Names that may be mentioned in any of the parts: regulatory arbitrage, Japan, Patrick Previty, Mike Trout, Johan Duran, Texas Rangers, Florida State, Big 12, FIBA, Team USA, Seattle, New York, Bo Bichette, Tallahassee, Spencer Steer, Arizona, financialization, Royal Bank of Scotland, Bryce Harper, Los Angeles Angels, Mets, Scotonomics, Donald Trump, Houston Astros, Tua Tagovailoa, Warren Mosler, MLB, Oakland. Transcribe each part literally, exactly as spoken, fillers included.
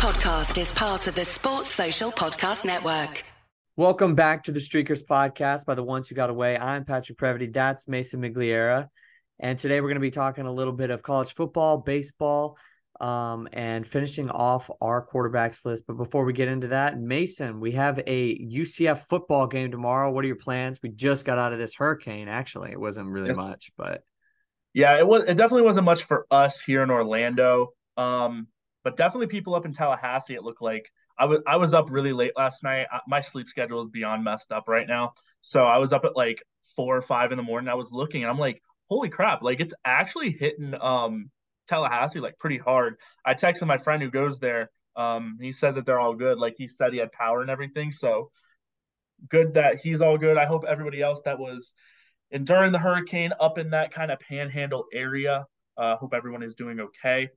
podcast is part of the Sports Social Podcast Network. Welcome back to the Streakers Podcast by the ones who got away. I'm Patrick Previty. That's Mason Migliera. And today we're going to be talking a little bit of college football, baseball, um, and finishing off our quarterbacks list. But before we get into that, Mason, we have a U C F football game tomorrow. What are your plans? We just got out of this hurricane. Actually, it wasn't really yes. much, but yeah, it was, it definitely wasn't much for us here in Orlando. Um, But definitely people up in Tallahassee, it looked like. I was I was up really late last night. My sleep schedule is beyond messed up right now. So I was up at like four or five in the morning. I was looking, and I'm like, holy crap. Like, it's actually hitting um, Tallahassee, like, pretty hard. I texted my friend who goes there. Um, he said that they're all good. Like, he said he had power and everything. So good that he's all good. I hope everybody else that was enduring the hurricane up in that kind of panhandle area, uh, hope everyone is doing okay.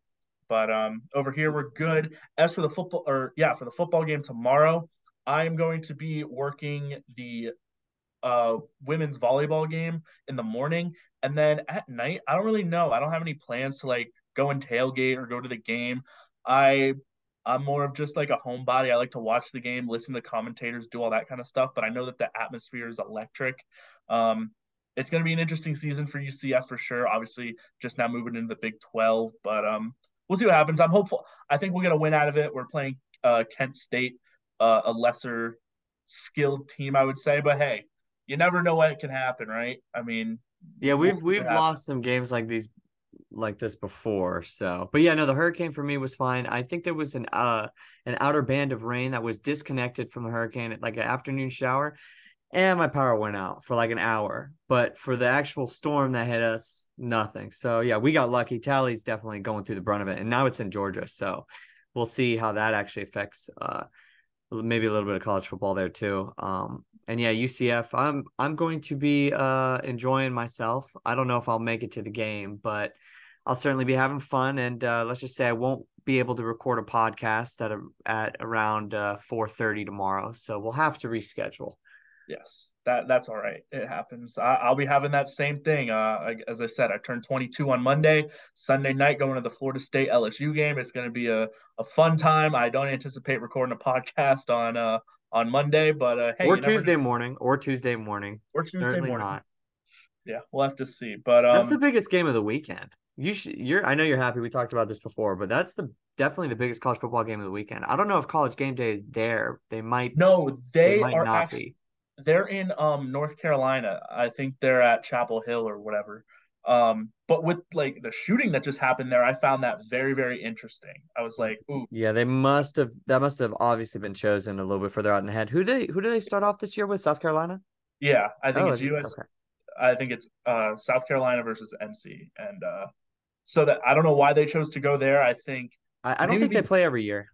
But um, over here, we're good. As for the football, or yeah, for the football game tomorrow, I am going to be working the uh, women's volleyball game in the morning. And then at night, I don't really know. I don't have any plans to, like, go and tailgate or go to the game. I, I'm more of just, like, a homebody. I like to watch the game, listen to commentators, do all that kind of stuff. But I know that the atmosphere is electric. Um, it's going to be an interesting season for U C F for sure. Obviously, just now moving into the Big twelve. But – um. We'll see what happens. I'm hopeful. I think we're going to win out of it. We're playing uh, Kent State, uh, a lesser skilled team, I would say. But, hey, you never know what can happen, right? I mean – Yeah, we've we've lost some games like these, like this before. So, but, yeah, no, the hurricane for me was fine. I think there was an uh, an outer band of rain that was disconnected from the hurricane at like an afternoon shower, and my power went out for like an hour. But for the actual storm that hit us, nothing. So, yeah, we got lucky. Tally's definitely going through the brunt of it. And now it's in Georgia. So we'll see how that actually affects uh, maybe a little bit of college football there too. Um, and, yeah, U C F, I'm I'm going to be uh, enjoying myself. I don't know if I'll make it to the game, but I'll certainly be having fun. And uh, let's just say I won't be able to record a podcast at, a, at around uh, four thirty tomorrow. So we'll have to reschedule. Yes, that that's all right. It happens. I, I'll be having that same thing. Uh, I, as I said, I turned twenty-two on Monday. Sunday night, going to the Florida State L S U game. It's going to be a, a fun time. I don't anticipate recording a podcast on uh on Monday, but uh, hey, or Tuesday morning, or Tuesday morning, or Tuesday Certainly morning. Not. Yeah, we'll have to see. But um, that's the biggest game of the weekend. You should. You're. I know you're happy. We talked about this before, but that's the. Definitely the biggest college football game of the weekend. I don't know if College Game Day is there. They might. No, they, they might are not actually. Be. They're in um North Carolina. I think they're at Chapel Hill or whatever. Um, but with like the shooting that just happened there, I found that very, very interesting. I was like, ooh. Yeah, they must have that must have obviously been chosen a little bit further out in the head. Who they who do they start off this year with? South Carolina? Yeah, I think oh, it's U S okay. I think it's uh South Carolina versus N C. And uh so that I don't know why they chose to go there. I think I, I don't think be- they play every year.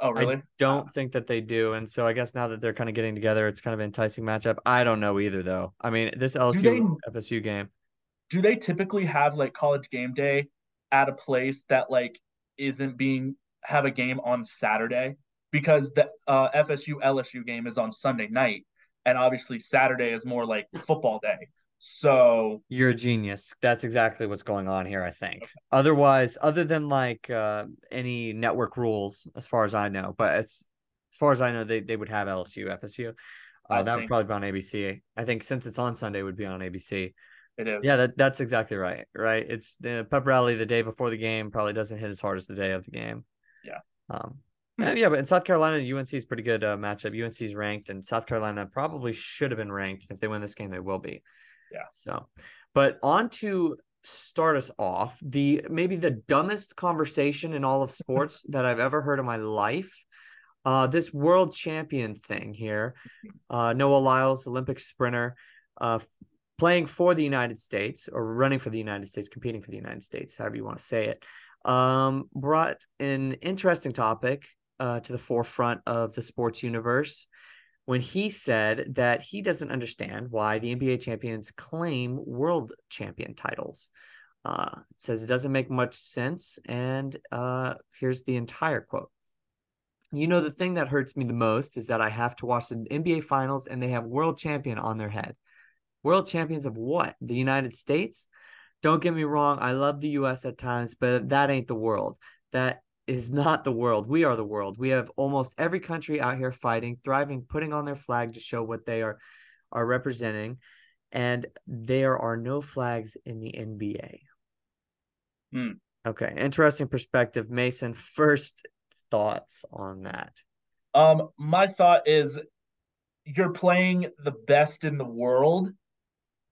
Oh, really? I don't think that they do. And so I guess now that they're kind of getting together, it's kind of an enticing matchup. I don't know either, though. I mean, this L S U F S U game. Do they typically have like College Game Day at a place that like isn't being have a game on Saturday? Because the uh, F S U L S U game is on Sunday night. And obviously Saturday is more like football day. So you're a genius. That's exactly what's going on here, I think. Okay. Otherwise, other than like uh, any network rules, as far as I know, but it's as far as I know, they, they would have L S U F S U. Uh, that think. would probably be on A B C. I think since it's on Sunday, it would be on A B C. It is. Yeah, that that's exactly right. Right. It's the pep rally the day before the game probably doesn't hit as hard as the day of the game. Yeah. Um. Yeah, but in South Carolina, U N C is pretty good uh, matchup. U N C is ranked, and South Carolina probably should have been ranked. If they win this game, they will be. Yeah. So, but on to start us off, the maybe the dumbest conversation in all of sports that I've ever heard in my life. Uh, this world champion thing here, uh, Noah Lyles, Olympic sprinter, uh, playing for the United States or running for the United States, competing for the United States, however you want to say it, um, brought an interesting topic uh, to the forefront of the sports universe. When he said that he doesn't understand why the N B A champions claim world champion titles. Uh, it says it doesn't make much sense, and uh, here's the entire quote. You know, the thing that hurts me the most is that I have to watch the N B A finals and they have world champion on their head. World champions of what? The United States? Don't get me wrong, I love the U S at times, but that ain't the world. That is not the world. We are the world. We have almost every country out here fighting, thriving, putting on their flag to show what they are are representing. And there are no flags in the N B A. Hmm. Okay. Interesting perspective. Mason, first thoughts on that? Um, my thought is you're playing the best in the world.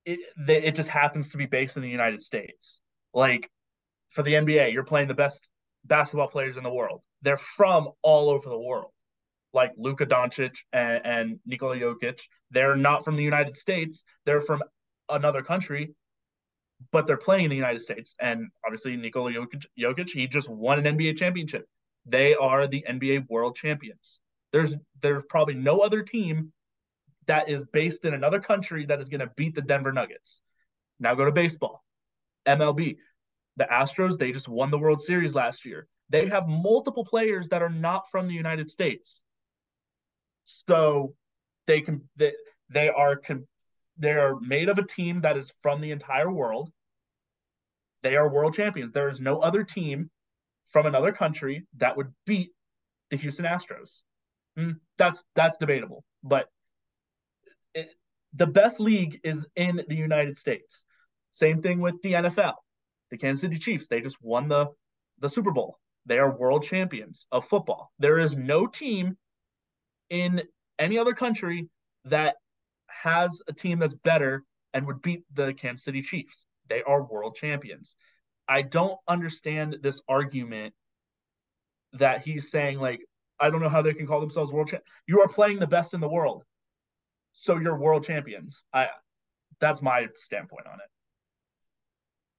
It, it just happens to be based in the United States. Like, for the N B A, you're playing the best basketball players in the world. They're from all over the world. Like Luka Doncic and, and Nikola Jokic, they're not from the United States. They're from another country, but they're playing in the United States. And obviously Nikola Jokic, Jokic he just won an N B A championship. They are the N B A world champions. There's there's probably no other team that is based in another country that is going to beat the Denver Nuggets. Now go to baseball. M L B. The Astros, they just won the World Series last year. They have multiple players that are not from the United States. So they can they, they are they are made of a team that is from the entire world. They are world champions. There is no other team from another country that would beat the Houston Astros. Mm, that's that's debatable, but it, the best league is in the United States. Same thing with the N F L. The Kansas City Chiefs, they just won the, the Super Bowl. They are world champions of football. There is no team in any other country that has a team that's better and would beat the Kansas City Chiefs. They are world champions. I don't understand this argument that he's saying, like, I don't know how they can call themselves world champions. You are playing the best in the world, so you're world champions. I, that's my standpoint on it.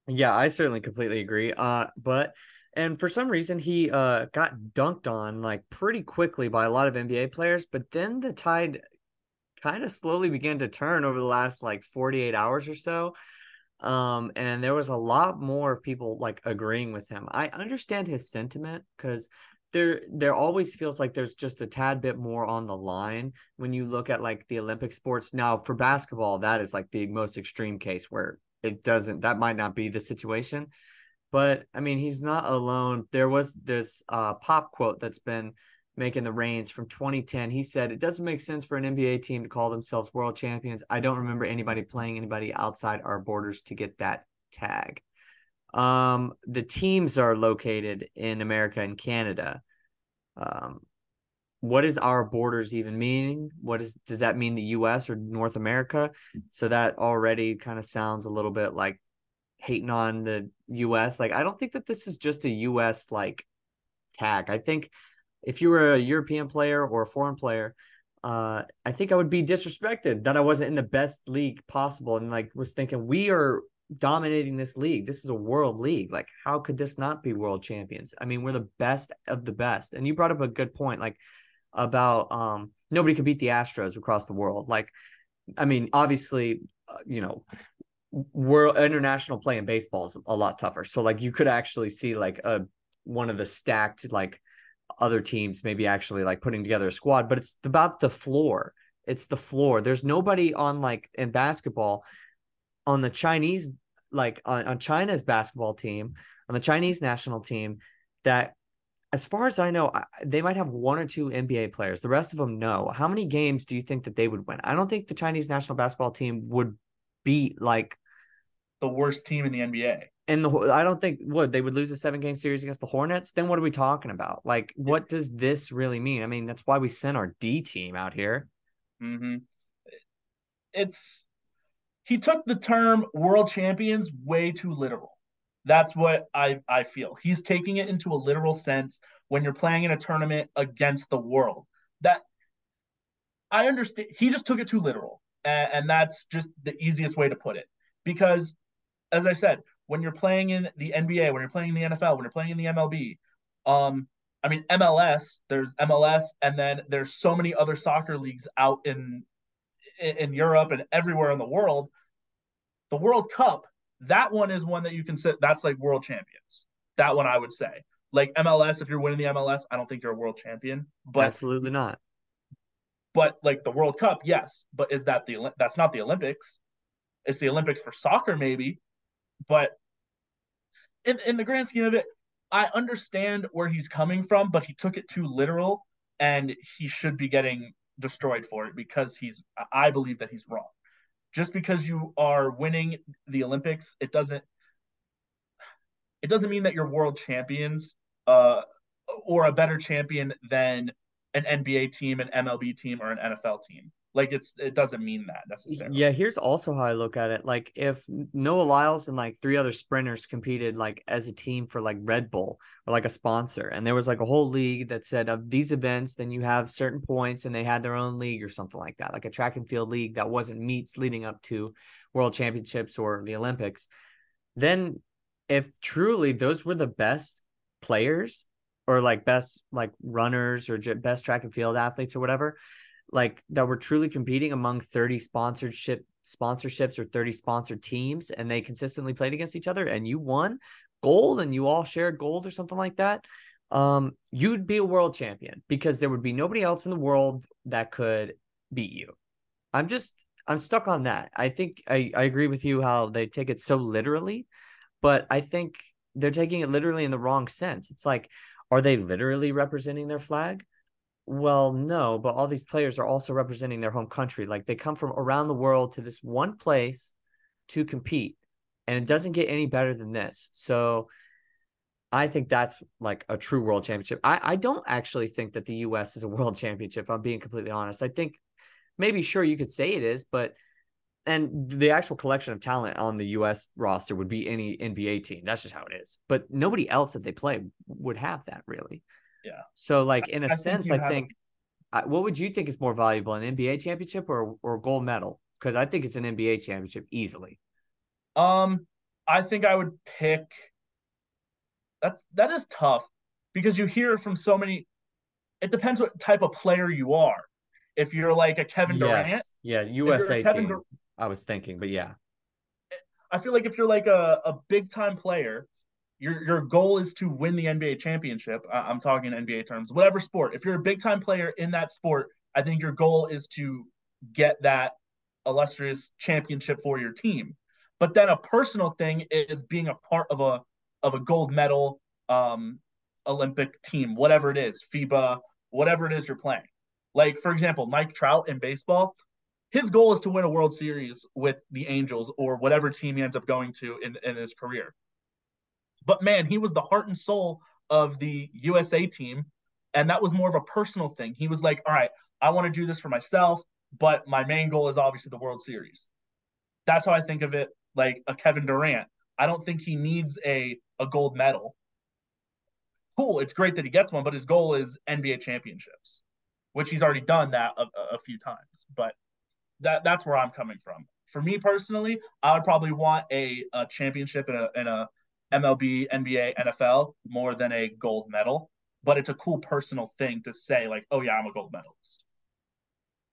Yeah, I certainly completely agree. Uh, but and for some reason he uh got dunked on like pretty quickly by a lot of N B A players. But then the tide kind of slowly began to turn over the last like forty-eight hours or so. Um, and there was a lot more people like agreeing with him. I understand his sentiment because there there always feels like there's just a tad bit more on the line when you look at like the Olympic sports. Now for basketball, that is like the most extreme case where it doesn't, that might not be the situation, but I mean, he's not alone. There was this uh, pop quote that's been making the rounds from twenty ten. He said, it doesn't make sense for an N B A team to call themselves world champions. I don't remember anybody playing anybody outside our borders to get that tag. Um, the teams are located in America and Canada. Um, what does our borders even mean? What is, does that mean the U S or North America? So that already kind of sounds a little bit like hating on the U S. Like, I don't think that this is just a U S like tag. I think if you were a European player or a foreign player, uh, I think I would be disrespected that I wasn't in the best league possible. And like was thinking we are dominating this league. This is a world league. Like, how could this not be world champions? I mean, we're the best of the best. And you brought up a good point. Like, about um nobody could beat the Astros across the world. Like, I mean, obviously, uh, you know, world international play in baseball is a lot tougher. So like you could actually see like a one of the stacked like other teams maybe actually like putting together a squad, but it's about the floor. It's the floor. There's nobody on like in basketball on the Chinese like on, on China's basketball team, on the Chinese national team that, as far as I know, they might have one or two N B A players. The rest of them, no. How many games do you think that they would win? I don't think the Chinese national basketball team would beat like the worst team in the N B A. And the, I don't think would they would lose a seven game series against the Hornets. Then what are we talking about? Like, what does this really mean? I mean, that's why we sent our D team out here. Mm-hmm. It's he took the term world champions way too literal. That's what I I feel. He's taking it into a literal sense when you're playing in a tournament against the world. That I understand. He just took it too literal, and, and that's just the easiest way to put it. Because, as I said, when you're playing in the N B A, when you're playing in the N F L, when you're playing in the M L B, um, I mean M L S. There's M L S, and then there's so many other soccer leagues out in in, in Europe and everywhere in the world. The World Cup. That one is one that you can say that's like world champions. That one I would say. Like M L S, if you're winning the M L S, I don't think you're a world champion. But absolutely not. But like the World Cup, yes. But is that the that's not the Olympics? It's the Olympics for soccer, maybe. But in in the grand scheme of it, I understand where he's coming from, but he took it too literal, and he should be getting destroyed for it because he's – I believe that he's wrong. Just because you are winning the Olympics, it doesn't – it doesn't mean that you're world champions uh, or a better champion than an N B A team, an M L B team, or an N F L team. Like, it's it doesn't mean that necessarily. Yeah, here's also how I look at it. Like, if Noah Lyles and like three other sprinters competed like as a team for like Red Bull or like a sponsor, and there was like a whole league that said of these events, then you have certain points, and they had their own league or something like that, like a track and field league that wasn't meets leading up to World Championships or the Olympics. Then, if truly those were the best players or like best like runners or best track and field athletes or whatever, like that were truly competing among thirty sponsorship sponsorships or thirty sponsored teams, and they consistently played against each other, and you won gold and you all shared gold or something like that, um, you'd be a world champion because there would be nobody else in the world that could beat you. I'm just, I'm stuck on that. I think I, I agree with you how they take it so literally, but I think they're taking it literally in the wrong sense. It's like, are they literally representing their flag? Well, no, but all these players are also representing their home country. Like, they come from around the world to this one place to compete, and it doesn't get any better than this. So I think that's like a true world championship. I, I don't actually think that the U S is a world championship, if I'm being completely honest. I think maybe sure you could say it is, but and the actual collection of talent on the U S roster would be any N B A team. That's just how it is. But nobody else that they play would have that, really. Yeah. So, like, in a I sense, think I think – what would you think is more valuable, an N B A championship or or gold medal? Because I think it's an N B A championship easily. Um, I think I would pick – that's that is tough because you hear from so many – it depends what type of player you are. If you're, like, a Kevin Durant yes. – Yeah, U S A team, Dur- I was thinking, but yeah. I feel like if you're, like, a, a big-time player – Your your goal is to win the N B A championship. I'm talking N B A terms, whatever sport. If you're a big-time player in that sport, I think your goal is to get that illustrious championship for your team. But then a personal thing is being a part of a of a gold medal um, Olympic team, whatever it is, FIBA, whatever it is you're playing. Like, for example, Mike Trout in baseball, his goal is to win a World Series with the Angels or whatever team he ends up going to in, in his career. But, man, he was the heart and soul of the U S A team, and that was more of a personal thing. He was like, all right, I want to do this for myself, but my main goal is obviously the World Series. That's how I think of it, like a Kevin Durant. I don't think he needs a, a gold medal. Cool, it's great that he gets one, but his goal is N B A championships, which he's already done that a, a few times. But that that's where I'm coming from. For me personally, I would probably want a, a championship and a, and a – M L B, N B A, N F L more than a gold medal, but it's a cool personal thing to say like, oh yeah, I'm a gold medalist.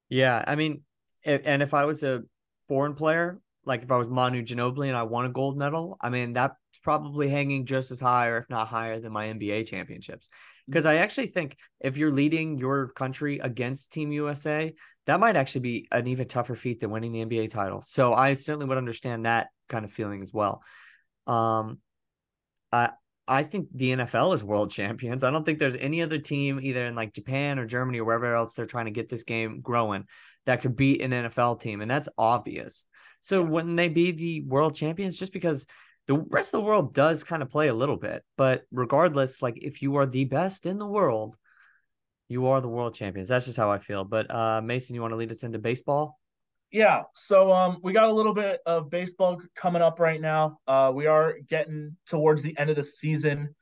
Yeah. I mean, and if I was a foreign player, like if I was Manu Ginobili and I won a gold medal, I mean, that's probably hanging just as high or if not higher than my N B A championships. Because I actually think if you're leading your country against Team U S A, that might actually be an even tougher feat than winning the N B A title. So I certainly would understand that kind of feeling as well. Um, Uh, I think the N F L is world champions. I don't think there's any other team either in like Japan or Germany or wherever else they're trying to get this game growing that could beat an N F L team. And that's obvious. So wouldn't they be the world champions just because the rest of the world does kind of play a little bit, but regardless, like if you are the best in the world, you are the world champions. That's just how I feel. But uh, Mason, you want to lead us into baseball? Yeah, so um, we got a little bit of baseball coming up right now. Uh, we are getting towards the end of the season.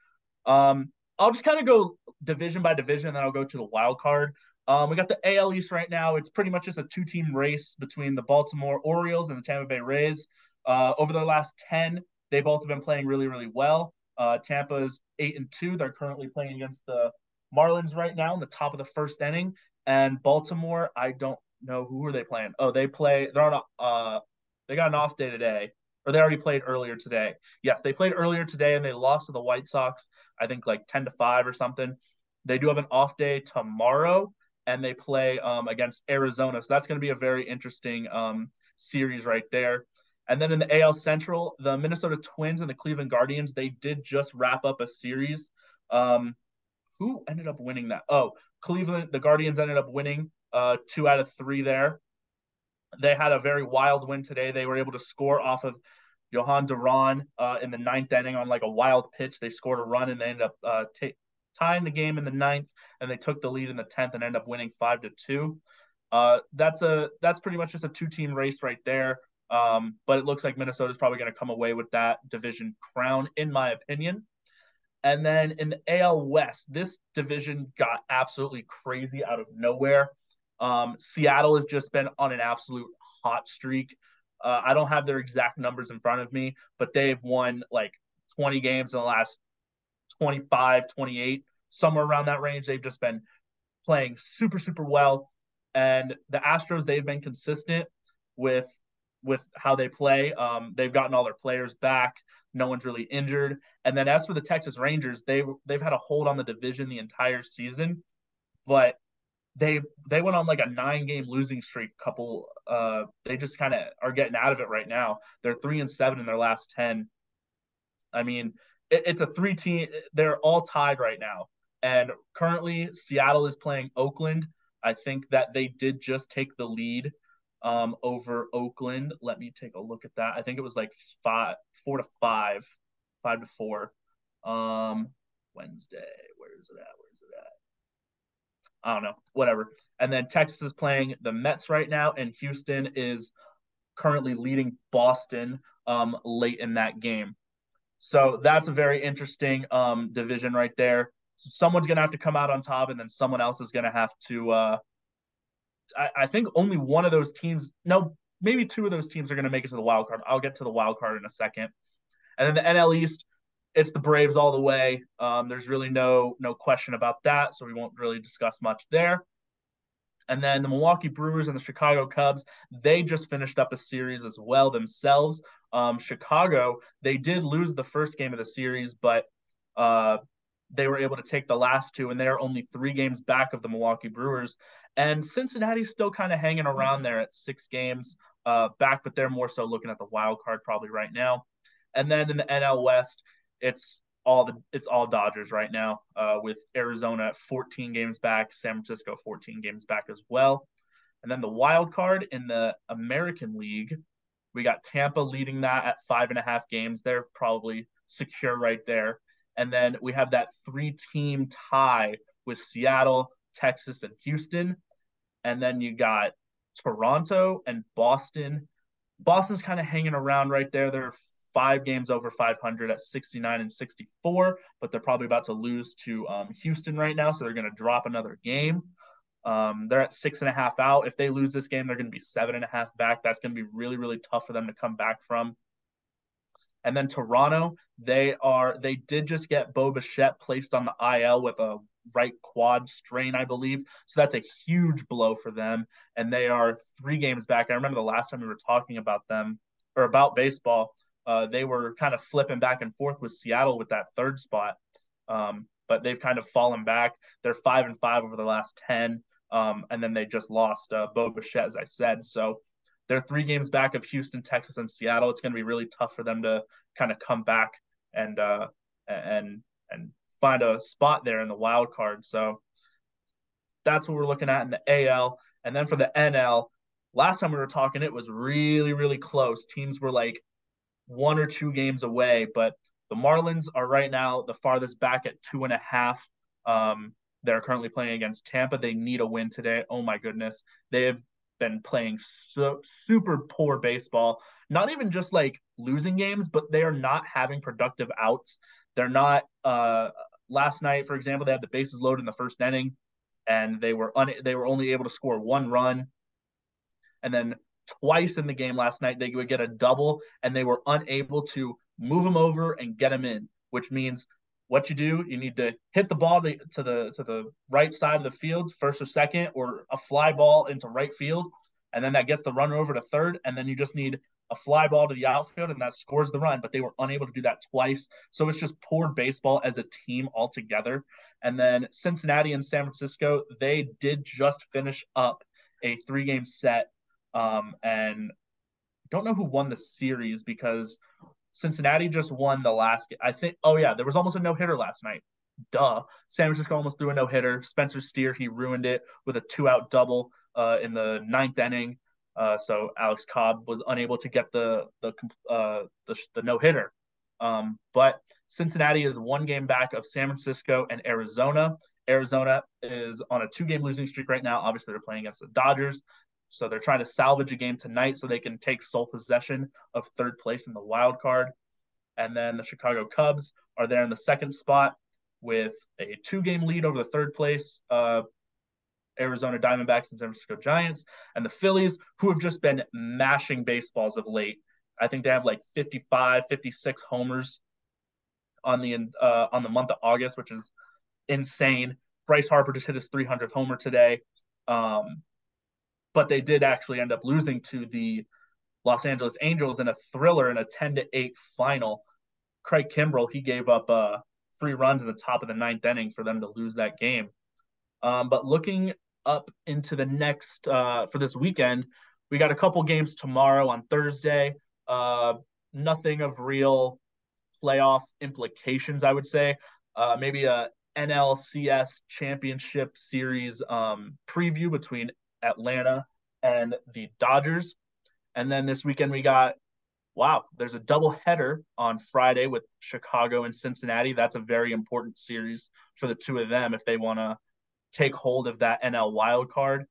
Um, I'll just kind of go division by division, and then I'll go to the wild card. Um, we got the A L East right now. It's pretty much just a two-team race between the Baltimore Orioles and the Tampa Bay Rays. Uh, over the last ten, they both have been playing really, really well. Uh, Tampa is eight and two. They're currently playing against the Marlins right now in the top of the first inning. And Baltimore, I don't No, who are they playing? Oh, they play. They're on a. Uh, they got an off day today, or they already played earlier today. Yes, they played earlier today, and they lost to the White Sox. I think like ten to five or something. They do have an off day tomorrow, and they play um, against Arizona. So that's going to be a very interesting um, series right there. And then in the A L Central, the Minnesota Twins and the Cleveland Guardians, they did just wrap up a series. Um, who ended up winning that? Oh, Cleveland, the Guardians ended up winning uh, two out of three there. They had a very wild win today. They were able to score off of Johan Duran uh, in the ninth inning on like a wild pitch. They scored a run and they ended up uh, t- tying the game in the ninth, and they took the lead in the tenth and ended up winning five to two. Uh, that's a that's pretty much just a two-team race right there. Um, but it looks like Minnesota's probably going to come away with that division crown, in my opinion. And then in the A L West, this division got absolutely crazy out of nowhere. Um, Seattle has just been on an absolute hot streak. Uh, I don't have their exact numbers in front of me, but they've won like twenty games in the last twenty-five, twenty-eight, somewhere around that range. They've just been playing super, super well. And the Astros, they've been consistent with with how they play. Um, they've gotten all their players back. No one's really injured. And then as for the Texas Rangers, they, they've had a hold on the division the entire season, but they they went on like a nine-game losing streak couple. Uh, they just kind of are getting out of it right now. They're three and seven in their last ten. I mean, it, it's a three-team. They're all tied right now. And currently Seattle is playing Oakland. I think that they did just take the lead um, over Oakland. Let me take a look at that. I think it was like five, four to five, five to four. Um, Wednesday, where is it at? Where is it at? I don't know, whatever. And then Texas is playing the Mets right now, and Houston is currently leading Boston um, late in that game. So that's a very interesting um, division right there. So someone's going to have to come out on top, and then someone else is going to have to uh, – I, I think only one of those teams – no, maybe two of those teams are going to make it to the wild card. I'll get to the wild card in a second. And then the N L East – it's the Braves all the way. Um, there's really no no question about that, so we won't really discuss much there. And then the Milwaukee Brewers and the Chicago Cubs, they just finished up a series as well themselves. Um, Chicago, they did lose the first game of the series, but uh, they were able to take the last two, and they're only three games back of the Milwaukee Brewers. And Cincinnati's still kind of hanging around there at six games uh, back, but they're more so looking at the wild card probably right now. And then in the N L West, It's all the it's all Dodgers right now uh, with Arizona fourteen games back, San Francisco fourteen games back as well. And then the wild card in the American League, we got Tampa leading that at five and a half games. They're probably secure right there. And then we have that three-team tie with Seattle, Texas, and Houston. And then you got Toronto and Boston. Boston's kind of hanging around right there. They're five games over five hundred at sixty-nine and sixty-four, but they're probably about to lose to um, Houston right now, so they're going to drop another game. Um, they're at six and a half out. If they lose this game, they're going to be seven and a half back. That's going to be really, really tough for them to come back from. And then Toronto, they are they did just get Bo Bichette placed on the I L with a right quad strain, I believe. So that's a huge blow for them, and they are three games back. I remember the last time we were talking about them or about baseball. Uh, they were kind of flipping back and forth with Seattle with that third spot, um, but they've kind of fallen back. They're five and five over the last ten, um, and then they just lost uh, Bo Bichette, as I said. So they're three games back of Houston, Texas, and Seattle. It's going to be really tough for them to kind of come back and uh, and and find a spot there in the wild card. So that's what we're looking at in the A L, and then for the N L. Last time we were talking, it was really, really close. Teams were like one or two games away, but the Marlins are right now the farthest back at two and a half. Um, they're currently playing against Tampa. They need a win today. Oh my goodness. They have been playing so super poor baseball, not even just like losing games, but they are not having productive outs. They're not, uh, last night, for example, they had the bases loaded in the first inning and they were, un- they were only able to score one run. And then twice in the game last night, they would get a double, and they were unable to move them over and get them in, which means what you do, you need to hit the ball to, to the to the right side of the field, first or second, or a fly ball into right field, and then that gets the runner over to third, and then you just need a fly ball to the outfield, and that scores the run, but they were unable to do that twice. So it's just poor baseball as a team altogether. And then Cincinnati and San Francisco, they did just finish up a three-game set. Um, and don't know who won the series because Cincinnati just won the last – I think – oh, yeah, there was almost a no-hitter last night. Duh. San Francisco almost threw a no-hitter. Spencer Steer, he ruined it with a two-out double uh, in the ninth inning. Uh, so Alex Cobb was unable to get the the uh, the, the no-hitter. Um, but Cincinnati is one game back of San Francisco and Arizona. Arizona is on a two-game losing streak right now. Obviously, they're playing against the Dodgers. So they're trying to salvage a game tonight so they can take sole possession of third place in the wild card. And then the Chicago Cubs are there in the second spot with a two-game lead over the third place uh, Arizona Diamondbacks and San Francisco Giants. And the Phillies, who have just been mashing baseballs of late. I think they have like fifty-five, fifty-six homers on the uh, on the month of August, which is insane. Bryce Harper just hit his three hundredth homer today. Um, but they did actually end up losing to the Los Angeles Angels in a thriller in a ten to eight final. Craig Kimbrell, he gave up uh, three runs in the top of the ninth inning for them to lose that game. Um, but looking up into the next uh, – for this weekend, we got a couple games tomorrow on Thursday. Uh, nothing of real playoff implications, I would say. Uh, maybe a N L C S Championship Series um, preview between Atlanta and the Dodgers. And then this weekend we got – wow, there's a doubleheader on Friday with Chicago and Cincinnati. That's a very important series for the two of them if they want to take hold of that N L wild card.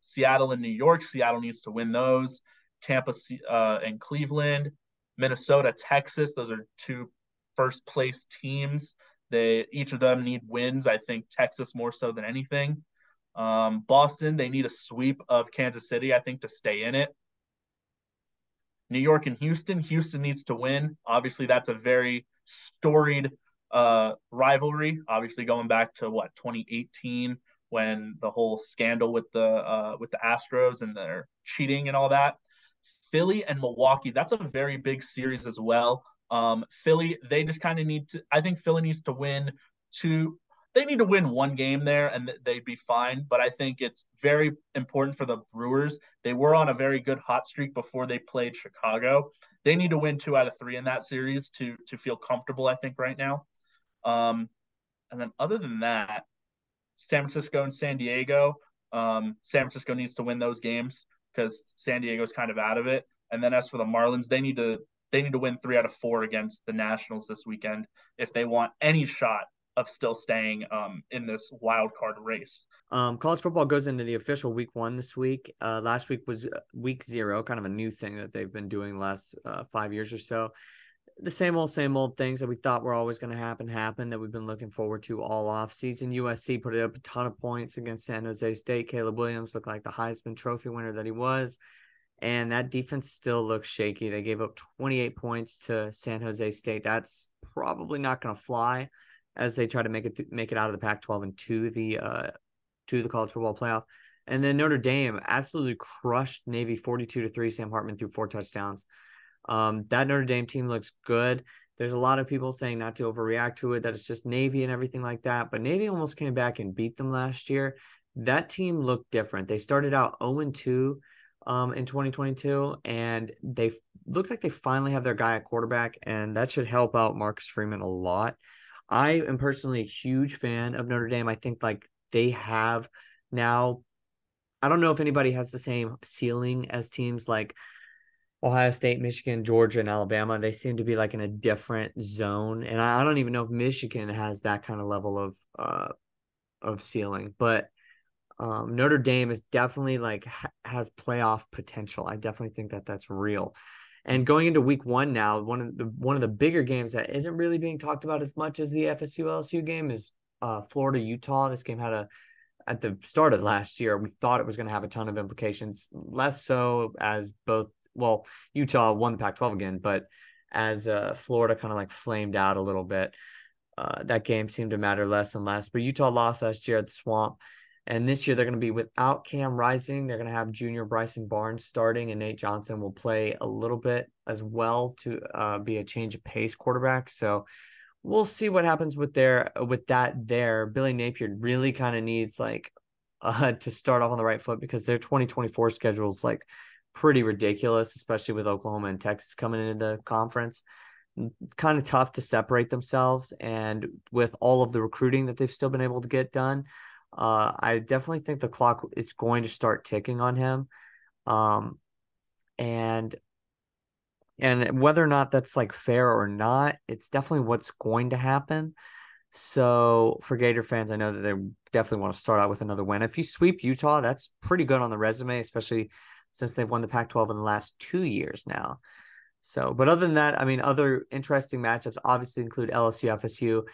Seattle and New York. Seattle needs to win those. Tampa uh, and Cleveland. Minnesota, Texas. Those are two first-place teams. They each of them need wins, I think Texas more so than anything. Um, Boston, they need a sweep of Kansas City, I think, to stay in it. New York and Houston. Houston needs to win. Obviously, that's a very storied uh, rivalry. Obviously, going back to, what, twenty eighteen, when the whole scandal with the uh, with the Astros and their cheating and all that. Philly and Milwaukee, that's a very big series as well. Um, Philly, they just kind of need to – I think Philly needs to win two – they need to win one game there and they'd be fine. But I think it's very important for the Brewers. They were on a very good hot streak before they played Chicago. They need to win two out of three in that series to to feel comfortable, I think, right now. Um, and then other than that, San Francisco and San Diego. Um, San Francisco needs to win those games because San Diego's kind of out of it. And then as for the Marlins, they need to they need to win three out of four against the Nationals this weekend if they want any shot of still staying um, in this wild card race. Um, college football goes into the official week one this week. Uh, last week was week zero, kind of a new thing that they've been doing the last uh, five years or so. The same old, same old things that we thought were always going to happen, happen that we've been looking forward to all off season. U S C put up a ton of points against San Jose State. Caleb Williams looked like the Heisman Trophy winner that he was. And that defense still looks shaky. They gave up twenty-eight points to San Jose State. That's probably not going to fly as they try to make it th- make it out of the Pac twelve and to the uh, to the college football playoff. And then Notre Dame absolutely crushed Navy forty-two to three. Sam Hartman threw four touchdowns. Um, that Notre Dame team looks good. There's a lot of people saying not to overreact to it, that it's just Navy and everything like that. But Navy almost came back and beat them last year. That team looked different. They started out oh and two um, in twenty twenty-two, and they looks like they finally have their guy at quarterback, and that should help out Marcus Freeman a lot. I am personally a huge fan of Notre Dame. I think like they have now, I don't know if anybody has the same ceiling as teams like Ohio State, Michigan, Georgia, and Alabama. They seem to be like in a different zone. And I don't even know if Michigan has that kind of level of, uh, of ceiling, but um, Notre Dame is definitely like ha- has playoff potential. I definitely think that that's real. And going into week one now, one of the one of the bigger games that isn't really being talked about as much as the F S U L S U game is uh, Florida Utah. This game had a at the start of last year, we thought it was going to have a ton of implications. Less so as both well, Utah won the Pac twelve again, but as uh, Florida kind of like flamed out a little bit, uh, that game seemed to matter less and less. But Utah lost last year at the Swamp. And this year they're going to be without Cam Rising. They're going to have junior Bryson Barnes starting, and Nate Johnson will play a little bit as well to uh, be a change of pace quarterback. So we'll see what happens with their with that there. Billy Napier really kind of needs like uh, to start off on the right foot because their twenty twenty-four schedule is like pretty ridiculous, especially with Oklahoma and Texas coming into the conference. Kind of tough to separate themselves. And with all of the recruiting that they've still been able to get done, uh, I definitely think the clock is going to start ticking on him. Um, and and whether or not that's like fair or not, it's definitely what's going to happen. So for Gator fans, I know that they definitely want to start out with another win. If you sweep Utah, that's pretty good on the resume, especially since they've won the Pac twelve in the last two years now. So, but other than that, I mean, other interesting matchups obviously include L S U, F S U.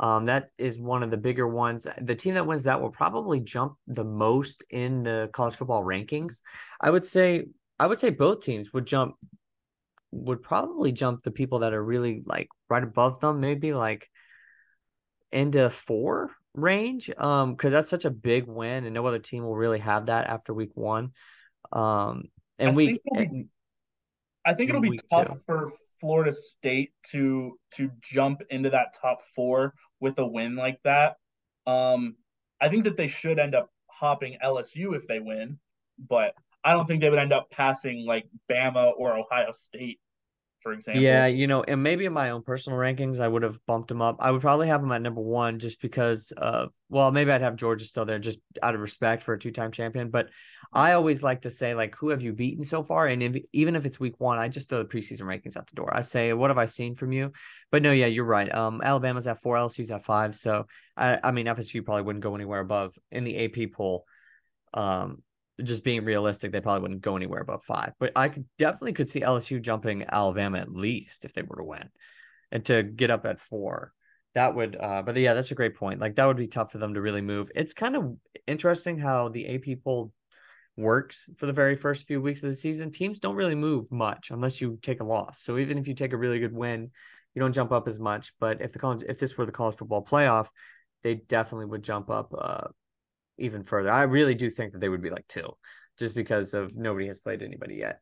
Um, that is one of the bigger ones. The team that wins that will probably jump the most in the college football rankings. I would say, I would say both teams would jump, would probably jump the people that are really like right above them, maybe like into four range. Um, cause that's such a big win and no other team will really have that after week one. Um, and I week. Think- I think it'll be tough two. for Florida State to to jump into that top four with a win like that. Um, I think that they should end up hopping L S U if they win, but I don't think they would end up passing like Bama or Ohio State, for example. Yeah, you know, and maybe in my own personal rankings, I would have bumped them up. I would probably have them at number one just because of, well, maybe I'd have Georgia still there just out of respect for a two-time champion. But I always like to say, like, who have you beaten so far? And if, even if it's week one, I just throw the preseason rankings out the door. I say, what have I seen from you? But no, yeah, you're right. Um, Alabama's at four, L S U's at five. So, I, I mean, F S U probably wouldn't go anywhere above in the A P poll. Um, just being realistic, they probably wouldn't go anywhere above five, but I could definitely could see L S U jumping Alabama at least if they were to win and to get up at four. That would, uh, but yeah, that's a great point. Like that would be tough for them to really move. It's kind of interesting how the A P poll works for the very first few weeks of the season. Teams don't really move much unless you take a loss. So even if you take a really good win, you don't jump up as much, but if the college, if this were the college football playoff, they definitely would jump up, uh, even further. I really do think that they would be like two just because of nobody has played anybody yet.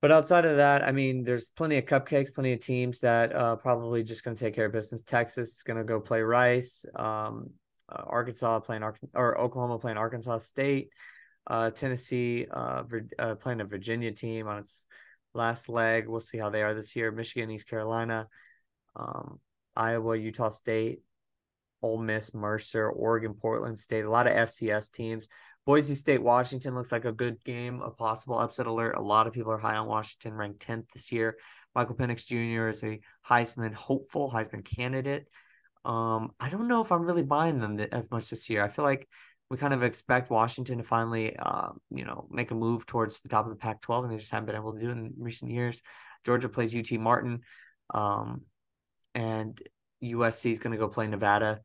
But outside of that, I mean, there's plenty of cupcakes, plenty of teams that uh, probably just going to take care of business. Texas is going to go play Rice, um, uh, Arkansas playing Ar- or Oklahoma playing Arkansas State, uh, Tennessee uh, Vir- uh, playing a Virginia team on its last leg. We'll see how they are this year. Michigan, East Carolina, um, Iowa, Utah State, Ole Miss, Mercer, Oregon, Portland State, a lot of F C S teams. Boise State, Washington looks like a good game, a possible upset alert. A lot of people are high on Washington, ranked tenth this year. Michael Penix Junior is a Heisman hopeful, Heisman candidate. Um, I don't know if I'm really buying them as much this year. I feel like we kind of expect Washington to finally, uh, you know, make a move towards the top of the Pac twelve, and they just haven't been able to do it in recent years. Georgia plays U T Martin, um, and U S C is going to go play Nevada.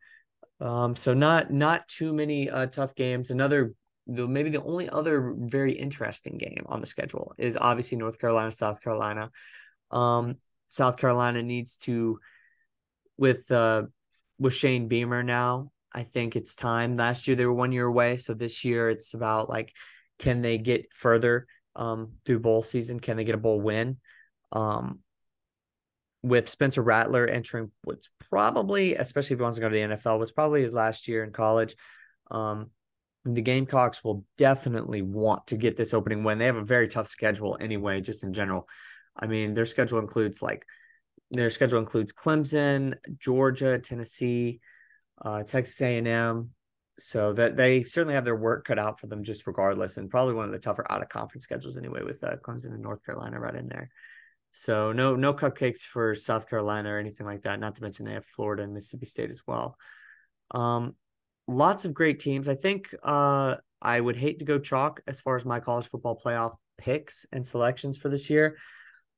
Um, so not not too many uh, tough games. Another, the, maybe the only other very interesting game on the schedule is obviously North Carolina, South Carolina. Um, South Carolina needs to, with uh, with Shane Beamer now, I think it's time. Last year they were one year away, so this year it's about like, can they get further um, through bowl season? Can they get a bowl win? Um With Spencer Rattler entering what's probably, especially if he wants to go to the N F L, what's probably his last year in college, um, the Gamecocks will definitely want to get this opening win. They have a very tough schedule anyway, just in general. I mean, their schedule includes like their schedule includes Clemson, Georgia, Tennessee, uh, Texas A and M. So that they certainly have their work cut out for them, just regardless, and probably one of the tougher out of conference schedules anyway, with uh, Clemson and North Carolina right in there. So no no cupcakes for South Carolina or anything like that, not to mention they have Florida and Mississippi State as well. Um, lots of great teams. I think uh, I would hate to go chalk as far as my college football playoff picks and selections for this year.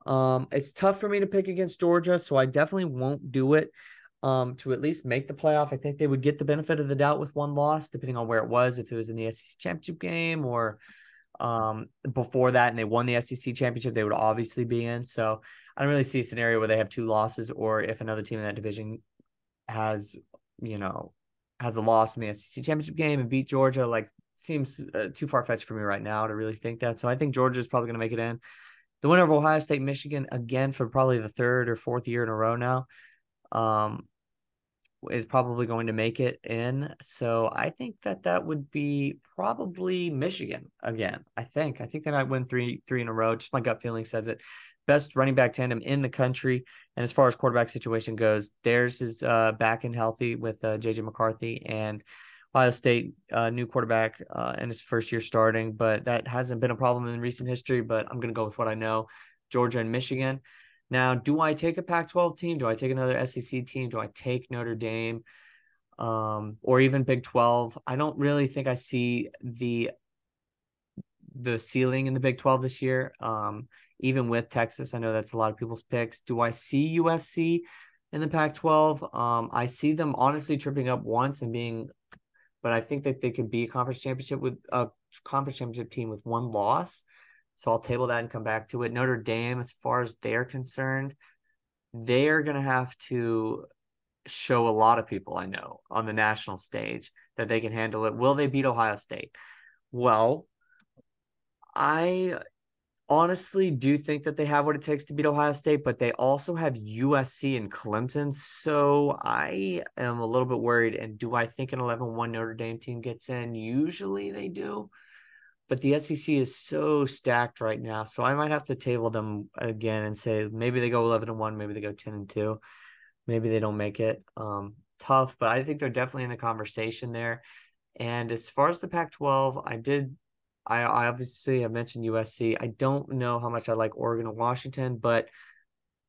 Um, it's tough for me to pick against Georgia, so I definitely won't do it um, to at least make the playoff. I think they would get the benefit of the doubt with one loss, depending on where it was, if it was in the S E C championship game or – um before that and they won the S E C championship, they would obviously be in. So I don't really see a scenario where they have two losses, or if another team in that division has, you know, has a loss in the S E C championship game and beat Georgia. Like, seems uh, too far-fetched for me right now to really think that. So I think Georgia is probably going to make it in. The winner of Ohio State, Michigan, again, for probably the third or fourth year in a row now. Um, is probably going to make it in. So I think that that would be probably Michigan again. I think, I think they might win three, three in a row. Just my gut feeling says it. Best running back tandem in the country. And as far as quarterback situation goes, theirs is uh, back and healthy with uh, J J McCarthy, and Ohio State, uh, new quarterback uh, in his first year starting, but that hasn't been a problem in recent history, but I'm going to go with what I know, Georgia and Michigan. Now, do I take a Pac twelve team? Do I take another S E C team? Do I take Notre Dame um, or even Big twelve? I don't really think I see the the ceiling in the Big twelve this year, um, even with Texas. I know that's a lot of people's picks. Do I see U S C in the Pac twelve? Um, I see them honestly tripping up once and being – but I think that they could be a conference championship with a conference championship team with one loss. So I'll table that and come back to it. Notre Dame, as far as they're concerned, they are going to have to show a lot of people I know on the national stage that they can handle it. Will they beat Ohio State? Well, I honestly do think that they have what it takes to beat Ohio State, but they also have U S C and Clemson. So I am a little bit worried. And do I think an eleven one Notre Dame team gets in? Usually they do. But the S E C is so stacked right now, so I might have to table them again and say maybe they go eleven and one, maybe they go ten and two, maybe they don't make it. Um, tough, but I think they're definitely in the conversation there. And as far as the Pac twelve, I did, I, I obviously have mentioned U S C. I don't know how much I like Oregon and Washington, but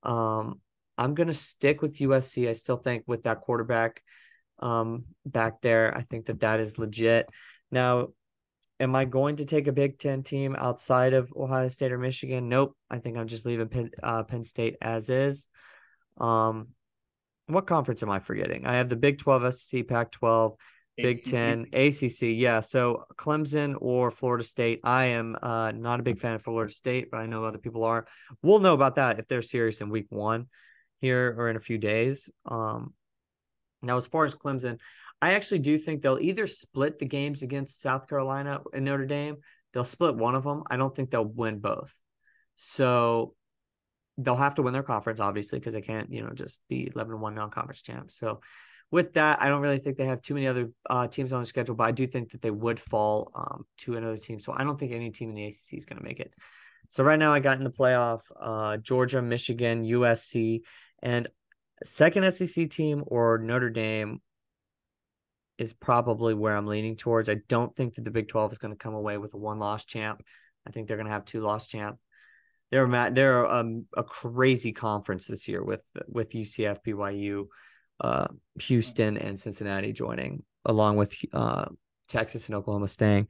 um, I'm going to stick with U S C. I still think with that quarterback um, back there, I think that that is legit. Now, am I going to take a Big Ten team outside of Ohio State or Michigan? Nope. I think I'm just leaving Penn, uh, Penn State as is. Um, what conference am I forgetting? I have the Big twelve, S E C, Pac twelve, Big Ten, A C C. Yeah, so Clemson or Florida State. I am uh, not a big fan of Florida State, but I know other people are. We'll know about that if they're serious in week one here or in a few days. Um, now, as far as Clemson, I actually do think they'll either split the games against South Carolina and Notre Dame. They'll split one of them. I don't think they'll win both. So they'll have to win their conference, obviously, because they can't, you know, just be eleven and one non-conference champs. So with that, I don't really think they have too many other uh, teams on the schedule, but I do think that they would fall um, to another team. So I don't think any team in the A C C is going to make it. So right now I got in the playoff, uh, Georgia, Michigan, U S C, and second S E C team or Notre Dame is probably where I'm leaning towards. I don't think that the Big twelve is going to come away with a one-loss champ. I think they're going to have two-loss champ. They're they're um, a crazy conference this year with with U C F, B Y U, uh, Houston, and Cincinnati joining, along with uh, Texas and Oklahoma staying.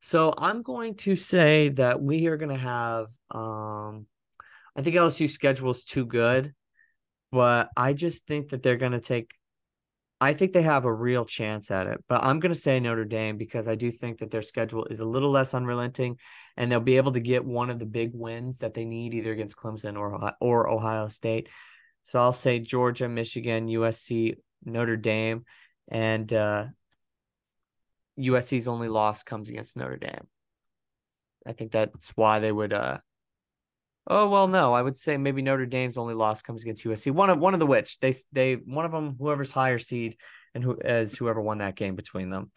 So I'm going to say that we are going to have um, – I think L S U's schedule is too good, but I just think that they're going to take – I think they have a real chance at it, but I'm going to say Notre Dame because I do think that their schedule is a little less unrelenting and they'll be able to get one of the big wins that they need either against Clemson or, or Ohio State. So I'll say Georgia, Michigan, U S C, Notre Dame, and uh, U S C's only loss comes against Notre Dame. I think that's why they would uh, – Oh, well, no, I would say maybe Notre Dame's only loss comes against U S C. One of one of the which they they one of them, whoever's higher seed and who is whoever won that game between them.